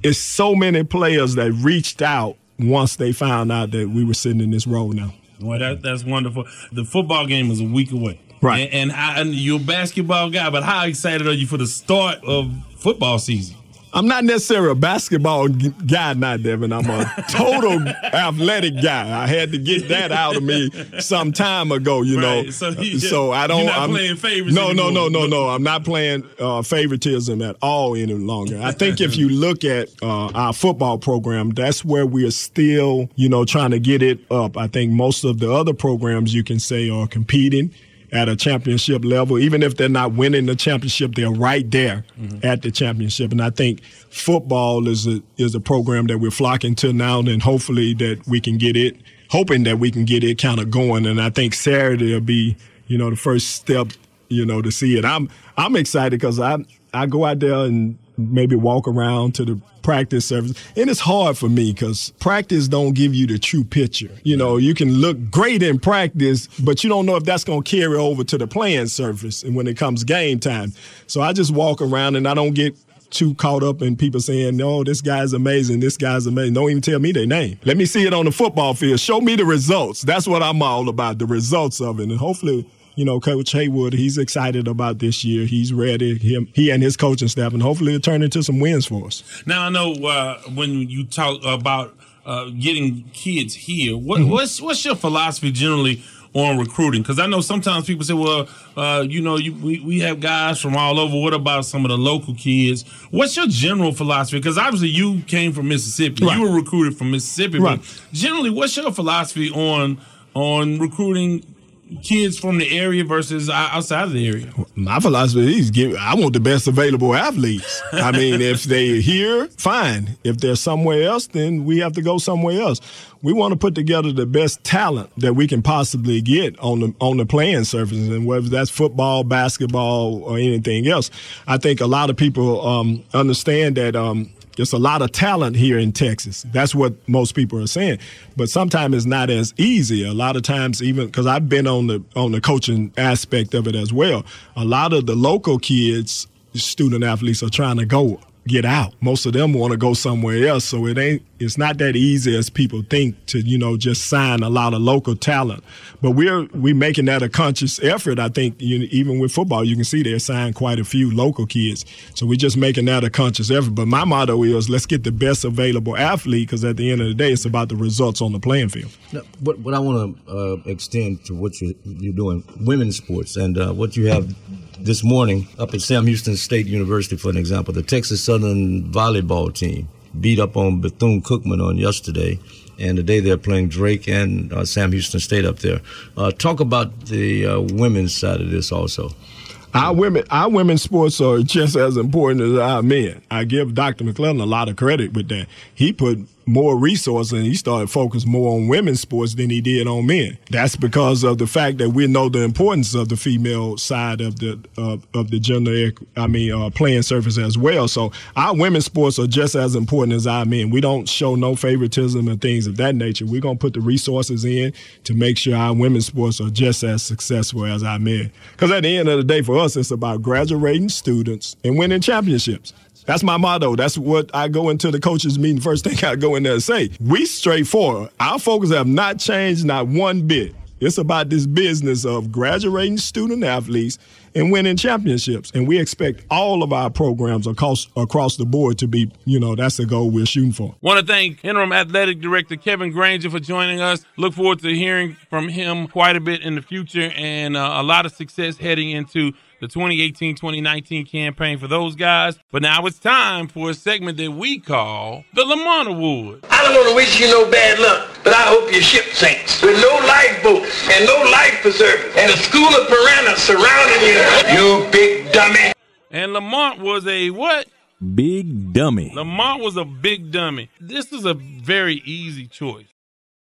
It's so many players that reached out once they found out that we were sitting in this role now. Well, that, that's wonderful. The football game is a week away. Right. And, and, I, and you're a basketball guy, but how excited are you for the start of football season? I'm not necessarily a basketball guy now, Devin. I'm a total athletic guy. I had to get that out of me some time ago, you right. know. So, just, so I don't. You're not I'm playing favoritism. No, no, no, no, no. I'm not playing uh, favoritism at all any longer. I think if you look at uh, our football program, that's where we are still, you know, trying to get it up. I think most of the other programs you can say are competing at a championship level. Even if they're not winning the championship, they're right there mm-hmm. at the championship. And I think football is a is a program that we're flocking to now, and hopefully that we can get it, hoping that we can get it kind of going. And I think Saturday will be, you know, the first step, you know, to see it. I'm I'm excited because I, I go out there and maybe walk around to the practice service. And it's hard for me because practice don't give you the true picture. You know, you can look great in practice, but you don't know if that's going to carry over to the playing surface and when it comes game time. So I just walk around and I don't get too caught up in people saying, no, this guy's amazing, this guy's amazing. Don't even tell me their name. Let me see it on the football field. Show me the results. That's what I'm all about, the results of it. And hopefully, you know, Coach Haywood, he's excited about this year. He's ready, him, he and his coaching staff, and hopefully it'll turn into some wins for us. Now, I know uh, when you talk about uh, getting kids here, what, mm-hmm. what's what's your philosophy generally on recruiting? Because I know sometimes people say, well, uh, you know, you, we, we have guys from all over. What about some of the local kids? What's your general philosophy? Because obviously you came from Mississippi. Right. You were recruited from Mississippi. Right. But generally, what's your philosophy on on recruiting kids from the area versus outside of the area? My philosophy is give, I want the best available athletes. I mean, if they're here, fine. If they're somewhere else, then we have to go somewhere else. We want to put together the best talent that we can possibly get on the on the playing surface, and whether that's football, basketball, or anything else. I think a lot of people um, understand that um, there's a lot of talent here in Texas. That's what most people are saying. But sometimes it's not as easy. A lot of times, even because I've been on the on the coaching aspect of it as well, a lot of the local kids, student athletes, are trying to go get out. Most of them want to go somewhere else. So it ain't it's not that easy as people think to, you know, just sign a lot of local talent. But we're we making that a conscious effort. I think you, even with football, you can see they're signing quite a few local kids. So we're just making that a conscious effort. But my motto is let's get the best available athlete, because at the end of the day, it's about the results on the playing field. Now, what, what I want to uh, extend to what you, you're doing, women's sports, and uh, what you have this morning up at Sam Houston State University, for an example, the Texas Southern volleyball team beat up on Bethune-Cookman on yesterday, and today they're playing Drake and uh, Sam Houston State up there. Uh, talk about the uh, women's side of this also. Our women, our women's sports are just as important as our men. I give Doctor McClellan a lot of credit with that. He put more resources and he started focusing more on women's sports than he did on men. That's because of the fact that we know the importance of the female side of the uh, of the gender, I mean, uh, playing surface as well. So our women's sports are just as important as our men. We don't show no favoritism and things of that nature. We're going to put the resources in to make sure our women's sports are just as successful as our men. Because at the end of the day, for us, it's about graduating students and winning championships. That's my motto. That's what I go into the coaches' meeting. First thing I go in there and say, we straightforward. Our focus have not changed, not one bit. It's about this business of graduating student athletes and winning championships. And we expect all of our programs across, across the board to be, you know, that's the goal we're shooting for. Want to thank Interim Athletic Director Kevin Granger for joining us. Look forward to hearing from him quite a bit in the future and uh, a lot of success heading into the twenty eighteen twenty nineteen campaign for those guys. But now it's time for a segment that we call the Lamont Award. I don't want to wish you no bad luck, but I hope your ship sinks with no lifeboat and no life preservers and a school of piranhas surrounding you. You big dummy. And Lamont was a what? Big dummy. Lamont was a big dummy. This is a very easy choice.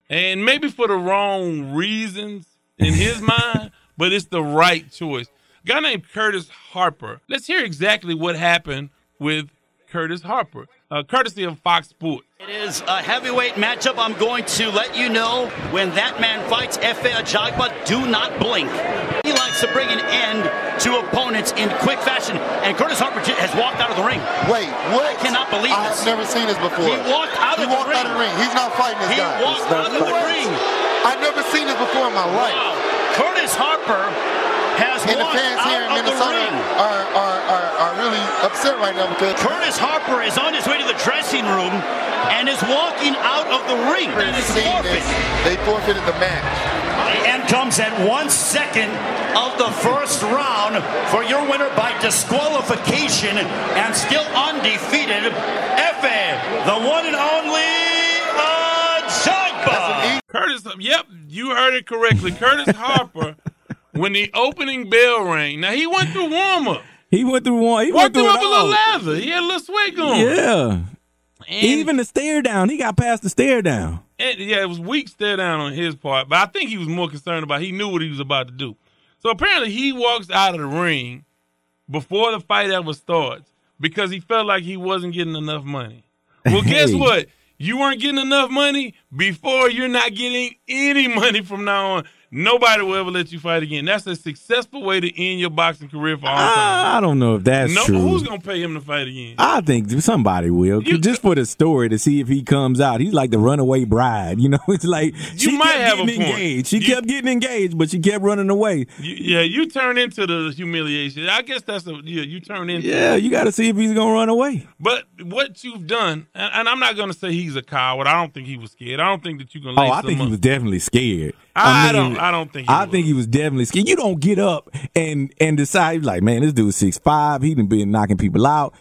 And maybe for the wrong reasons in his mind, but it's the right choice. A guy named Curtis Harper. Let's hear exactly what happened with Curtis Harper, uh, courtesy of Fox Sports. It is a heavyweight matchup. I'm going to let you know when that man fights Efe Ajagba, do not blink. He likes to bring an end to opponents in quick fashion, and Curtis Harper has walked out of the ring. Wait, what? I cannot believe I this. I've never seen this before. He walked out, he of, the walked out of the ring. He's not fighting this he guy. He walked out of the what? ring. I've never seen this before in my life. Wow. Curtis Harper has and walked the fans out here in Minnesota are, are, are, are really upset right now because Curtis Harper is on his way to the dressing room and is walking out of the ring. That is forfeit. They forfeited the match. The end comes at one second of the first round for your winner by disqualification and still undefeated, Efe, the one and only Ajagba. Curtis, yep, you heard it correctly. Curtis Harper, when the opening bell rang, now he went through warm-up. He went through warm-up. He walked him up a little lather. He had a little sweat going. Yeah. And even the stare down, he got past the stare down. And yeah, it was weak stare down on his part, but I think he was more concerned about he knew what he was about to do. So apparently he walks out of the ring before the fight ever starts because he felt like he wasn't getting enough money. Well, hey. Guess what? You weren't getting enough money before. You're not getting any money from now on. Nobody will ever let you fight again. That's a successful way to end your boxing career for all time. I don't know if that's no, true. Who's going to pay him to fight again? I think somebody will. You, just for the story to see if he comes out. He's like the runaway bride. You know, it's like she might kept have getting engaged. She you, kept getting engaged, but she kept running away. You, yeah, you turn into the humiliation. I guess that's a, yeah, you turn into Yeah, you got to see if he's going to run away. But what you've done, and, and I'm not going to say he's a coward. I don't think he was scared. I don't think that you're going to lace him up. Oh, I think he was definitely scared. I, I mean, don't. I don't think. He I was. think he was definitely scared. You don't get up and and decide like, man, this dude's six five. He done been knocking people out.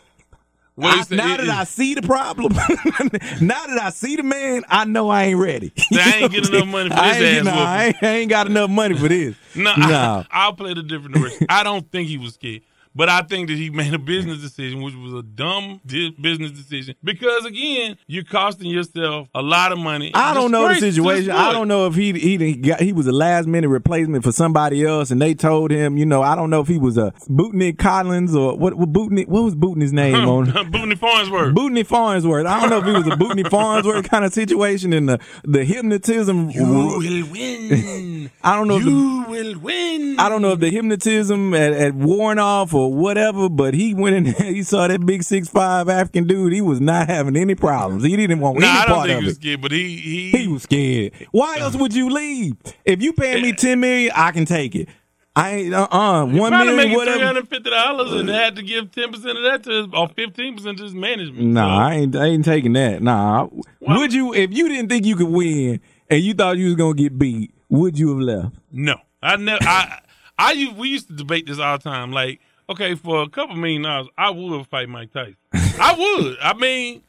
Well, I, now that I see the problem, now that I see the man, I know I ain't ready. I ain't getting enough money for this. I ain't, ass I, ain't, I ain't got enough money for this. no, no. I, I'll play the different direction. I don't think he was scared, but I think that he made a business decision, which was a dumb business decision. Because again, you're costing yourself a lot of money. I don't know the situation. I don't know if he he got, he was a last minute replacement for somebody else, and they told him, you know, I don't know if he was a Bootnik Collins or what. What Bootnik? What was Bootnik's name on? Bootnik Farnsworth. Bootnik Farnsworth. I don't know if he was a Bootnik Farnsworth kind of situation, and the the hypnotism. You will win. I don't know. You if the, will win. I don't know if the hypnotism had, had worn off or. Or whatever, but he went in there, he saw that big six five African dude. He was not having any problems. He didn't want no, any part of it. I don't think he was scared, but he, he... He was scared. Why else would you leave? If you paying me ten million dollars, I can take it. I ain't, uh-uh, one million dollars, whatever. He probably making three hundred fifty dollars and had to give ten percent of that to his, or fifteen percent to his management. No, nah, I ain't, I ain't taking that. Nah. Why? Would you, if you didn't think you could win and you thought you was going to get beat, would you have left? No. I never, I, I, we used to debate this all the time, like, okay, for a couple million dollars, I would fight Mike Tyson. I would. I mean,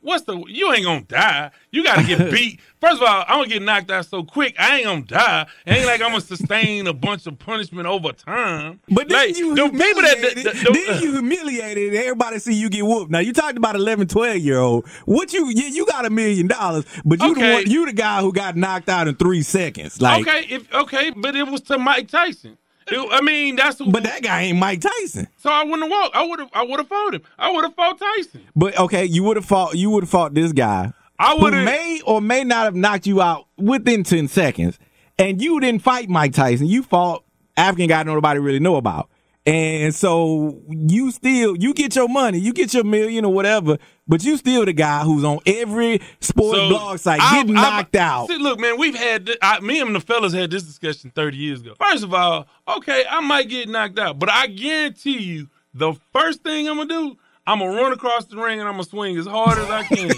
What's the – you ain't going to die. You got to get beat. First of all, I'm going to get knocked out so quick, I ain't going to die. It ain't like I'm going to sustain a bunch of punishment over time. But then like, you humiliated. That, the, the, then you humiliated and everybody see you get whooped. Now, you talked about eleven, twelve-year-old. What you – yeah, you got a million dollars, but you, okay. the one, you the guy who got knocked out in three seconds. Like, okay, if, okay, but it was to Mike Tyson. It, I mean, that's who, but that guy ain't Mike Tyson. So I wouldn't have walked. I would have. I would have fought him. I would have fought Tyson. But okay, you would have fought. You would have fought this guy. I would have may or may not have knocked you out within ten seconds, and you didn't fight Mike Tyson. You fought African guy nobody really know about, and so you still you get your money, you get your million or whatever. But you still the guy who's on every sports so blog site getting knocked I've, out. See, look, man, we've had th- I, me and the fellas had this discussion thirty years ago. First of all, okay, I might get knocked out, but I guarantee you, the first thing I'm gonna do, I'm gonna run across the ring and I'm gonna swing as hard as I can.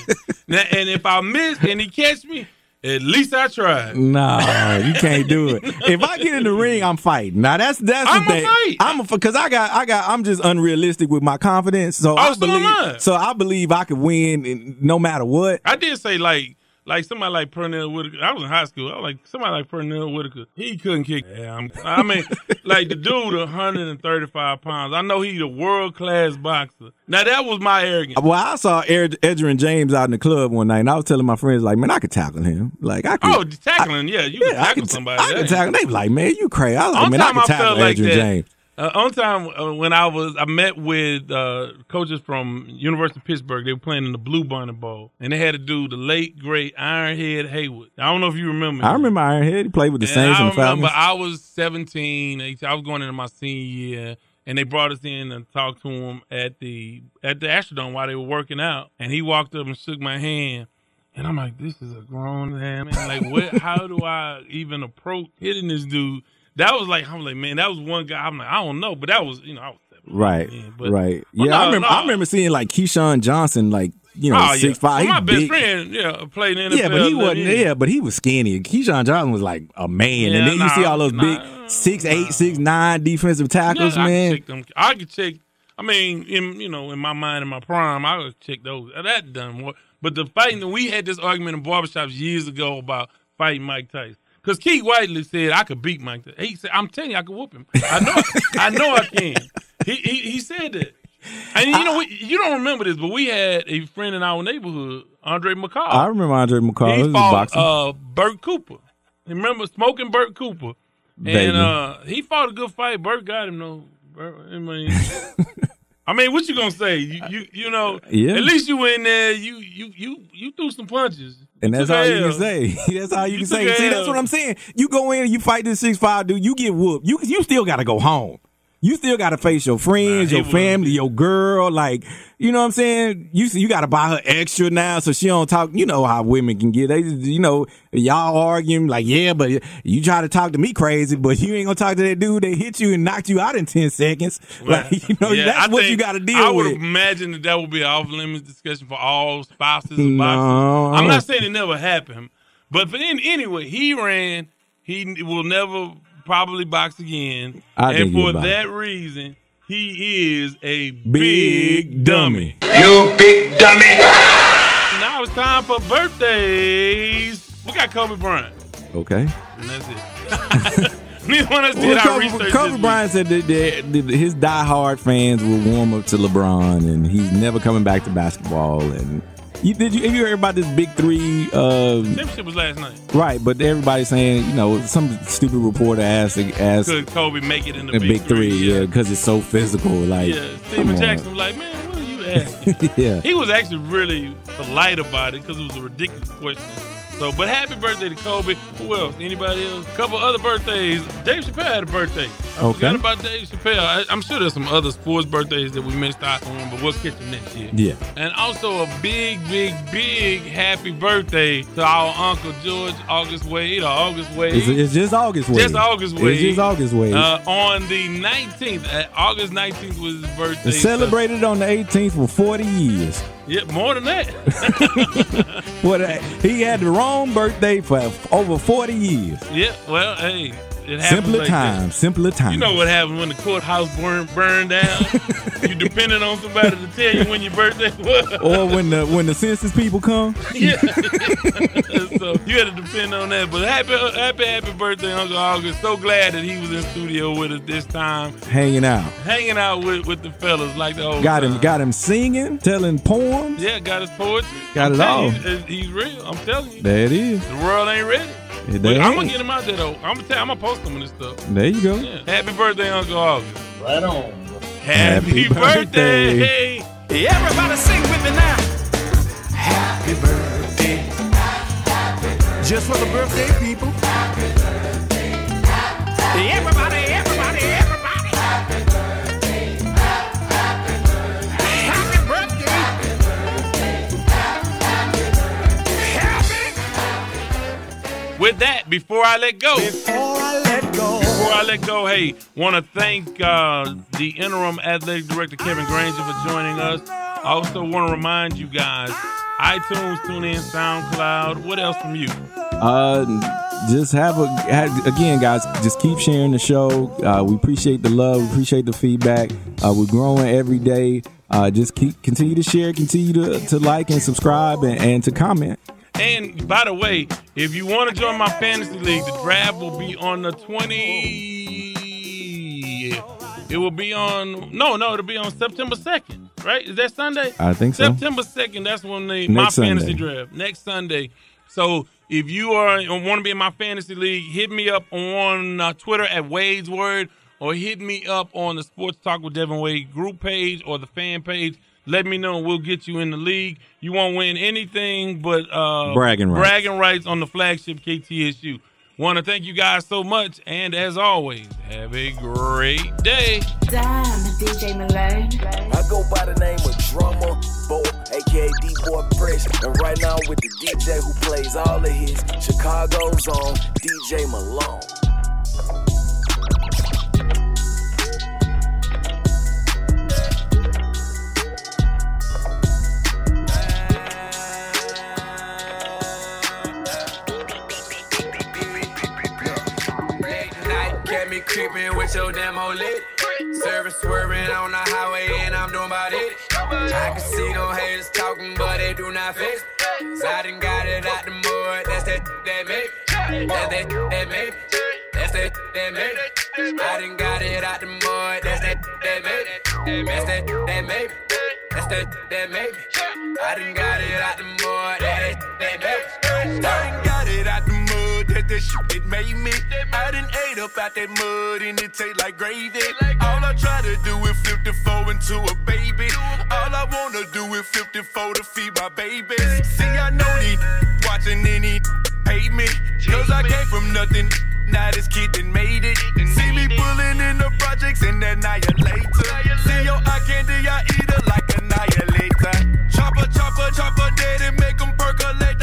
now, and if I miss and he catch me, at least I tried. Nah, you can't do it. If I get in the ring, I'm fighting. Now that's that's the thing. Fight. I'm a because I got I got I'm just unrealistic with my confidence. So oh, I so believe so I believe I could win in, no matter what. I did say like like somebody like Pernell Whitaker. I was in high school. I was like somebody like Pernell Whitaker. He couldn't kick. Yeah, I'm, I mean, like the dude, one hundred thirty-five pounds. I know he's a world class boxer. Now that was my arrogance. Well, I saw Ed- Edgerrin James out in the club one night, and I was telling my friends, like, man, I could tackle him. Like, I could. Oh, tackling, I, yeah, you yeah, can tackle I could, somebody. I could tackle. They were like, man, you crazy. I was like, on man, I could tackle Edgerrin like James. Uh, on time uh, when I was, I met with uh, coaches from University of Pittsburgh. They were playing in the Blue Bonnet Bowl, and they had a dude, the late great Ironhead Haywood. I don't know if you remember. I him. remember Ironhead. He played with the Saints and the Falcons. But I was seventeen. I was going into my senior year. And they brought us in and talked to him at the at the Astrodome while they were working out. And he walked up and shook my hand. And I'm like, this is a grown man. Like, what? How do I even approach hitting this dude? That was like, I'm like, man, that was one guy. I'm like, I don't know. But that was, you know, I was seventeen. Right, man, but, right. Well, yeah, no, I remember no. I remember seeing, like, Keyshawn Johnson, like, you know, oh, six yeah. five. Well, my best big. friend, yeah, played in the N F L. Yeah, but he wasn't. Yeah, but he was skinny. Keyshawn Johnson was like a man, yeah, and then nah, you see all those nah, big six nah. eight, six nine defensive tackles. Yeah, I man, could check them. I could check. I mean, in, you know, in my mind, in my prime, I would check those. That done more. But the fighting that we had this argument in barbershops years ago about fighting Mike Tyson. Because Keith Whiteley said I could beat Mike Tyson. He said, "I'm telling you, I could whoop him. I know, I know, I can." He he, he said that. And you know, I, we, you don't remember this, but we had a friend in our neighborhood, Andre McCall. I remember Andre McCall. He, he fought uh, Bert Cooper. Remember smoking Bert Cooper, Baby. and uh, he fought a good fight. Bert got him though. Bert, I mean, I mean, what you gonna say? You you, you know, yeah. At least you were in there. You you you you threw some punches. And that's all you can say. That's all you can say. See, that's what I'm saying. You go in, and you fight this six five dude. You get whooped. You you still got to go home. You still got to face your friends, nah, your family, wouldn't. your girl. Like, you know what I'm saying? You you got to buy her extra now so she don't talk. You know how women can get. They, you know, y'all arguing like, yeah, but you try to talk to me crazy, but you ain't going to talk to that dude that hit you and knocked you out in ten seconds. Well, like, you know, yeah, that's I what you got to deal with. I would with. imagine that that would be an off-limits discussion for all spouses and no. boxers. I'm not saying it never happened, but for in, anyway, he ran. He will never... probably box again, I and for that it. reason, he is a big, big dummy. You big dummy! Now it's time for birthdays. We got Kobe Bryant. Okay. And that's it. we want to see well, our Kobe, research Kobe Bryant said that, that, that his diehard fans will warm up to LeBron, and he's never coming back to basketball, and... You, did you, have you heard about this big three? Uh, Championship was last night. Right, but everybody's saying, you know, some stupid reporter asked, asked could Kobe make it in the, the big, big three? three yeah, because it's so physical. Like, yeah, Steven Jackson was like, man, what are you asking? yeah. He was actually really polite about it because it was a ridiculous question. So, but happy birthday to Kobe. Who else? Anybody else? A couple other birthdays. Dave Chappelle had a birthday. I okay. forgot about Dave Chappelle. I, I'm sure there's some other sports birthdays that we missed out on, but we'll catch them next year. Yeah. And also a big, big, big happy birthday to our Uncle George August Wade or August Wade. It's, it's just August Wade. Just August Wade. It's just August Wade. Uh, on the nineteenth, uh, August nineteenth was his birthday. It's celebrated so. on the eighteenth for forty years. Yeah, more than that. well, he had the wrong birthday for over forty years. Yeah, well, hey, It simpler like time, that. simpler time. You know what happened when the courthouse burned, burned down? You depended on somebody to tell you when your birthday was. Or when the when the census people come. Yeah. So you had to depend on that. But happy, happy, happy birthday, Uncle August. So glad that he was in studio with us this time. Hanging out. Hanging out with, with the fellas like the old Got time. him, got him singing, telling poems. Yeah, got his poetry. Got I'm it all. You, he's real. I'm telling you. There it is. The world ain't ready. It but I'm going to get him out there, though. I'm going to I'm gonna post him and stuff. There you go. Yeah. Happy birthday, Uncle August. Right on. Happy, Happy birthday. birthday. Hey, everybody sing with me now. Happy birthday. Happy birthday. Just for the birthday, people. Happy birthday. Happy hey, everybody, everybody, everybody. Happy birthday. Happy birthday. Happy birthday. Happy birthday. Happy birthday. Happy birthday. With that, before I let go. Before I let go. Before I let go, hey, want to thank uh, the interim athletic director, Kevin Granger, for joining us. I also want to remind you guys, iTunes, TuneIn, SoundCloud. What else from you? Uh, just have a, have, again, guys, just keep sharing the show. Uh, we appreciate the love. We appreciate the feedback. Uh, we're growing every day. Uh, just keep continue to share, continue to, to like and subscribe and, and to comment. And, by the way, if you want to join my fantasy league, the draft will be on the twentieth. It will be on, no, no, it'll be on September second, right? Is that Sunday? I think so. September second, that's when they, my fantasy draft, next Sunday. So, if you are want to be in my fantasy league, hit me up on uh, Twitter at Wade's Word, or hit me up on the Sports Talk with Devin Wade group page or the fan page. Let me know, and we'll get you in the league. You won't win anything but uh, bragging, rights. bragging rights on the flagship K T S U. Want to thank you guys so much, and as always, have a great day. Damn, D J Malone. I go by the name of Drummer Bo, a k a. D-Boy Fresh, and right now with the D J who plays all of his Chicago's own D J Malone. Creeping with your demo lit. Service swerving on the highway and I'm doing about it. I can see them haters talking, but they do not fix. So I done got it out the mud. That's that that make. That's that that make. That's that that make. I done got it out the mud. That's that that make. That's that that make. That's that that make. I done got it out the mud. That's that that make. I done got it out the mud. That shit that made me. I done ate up out that mud and it taste like gravy. All I try to do is flip the four into a baby. All I wanna do is flip the four to feed my babies. See, I know these watching any hate me. Cause I came from nothing. Now this kid that made it. See me pulling in the projects and annihilator. See your eye candy, I eat her like annihilator. Chopper, chopper, chopper, dead and make them percolate.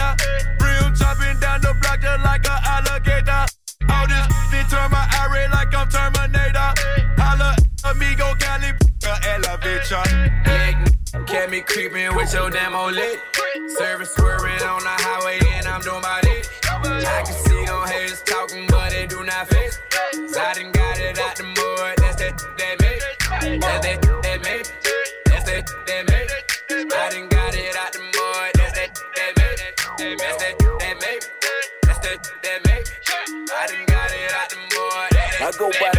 Real chopping down the block just like a alligator. All this they turn my eye like I'm Terminator. Holla, amigo, Cali, elevator. Can't be creeping with your demo lit. Service swerving on the highway and I'm doing my dick. I can see them haters talking, but they do not fix. So I done got it out the mud. That's that that make. That's that that make. That's that that make. I done got it out the mud. That's that that make. That's that that make. That's that that make. I done got it out the mud. I go by.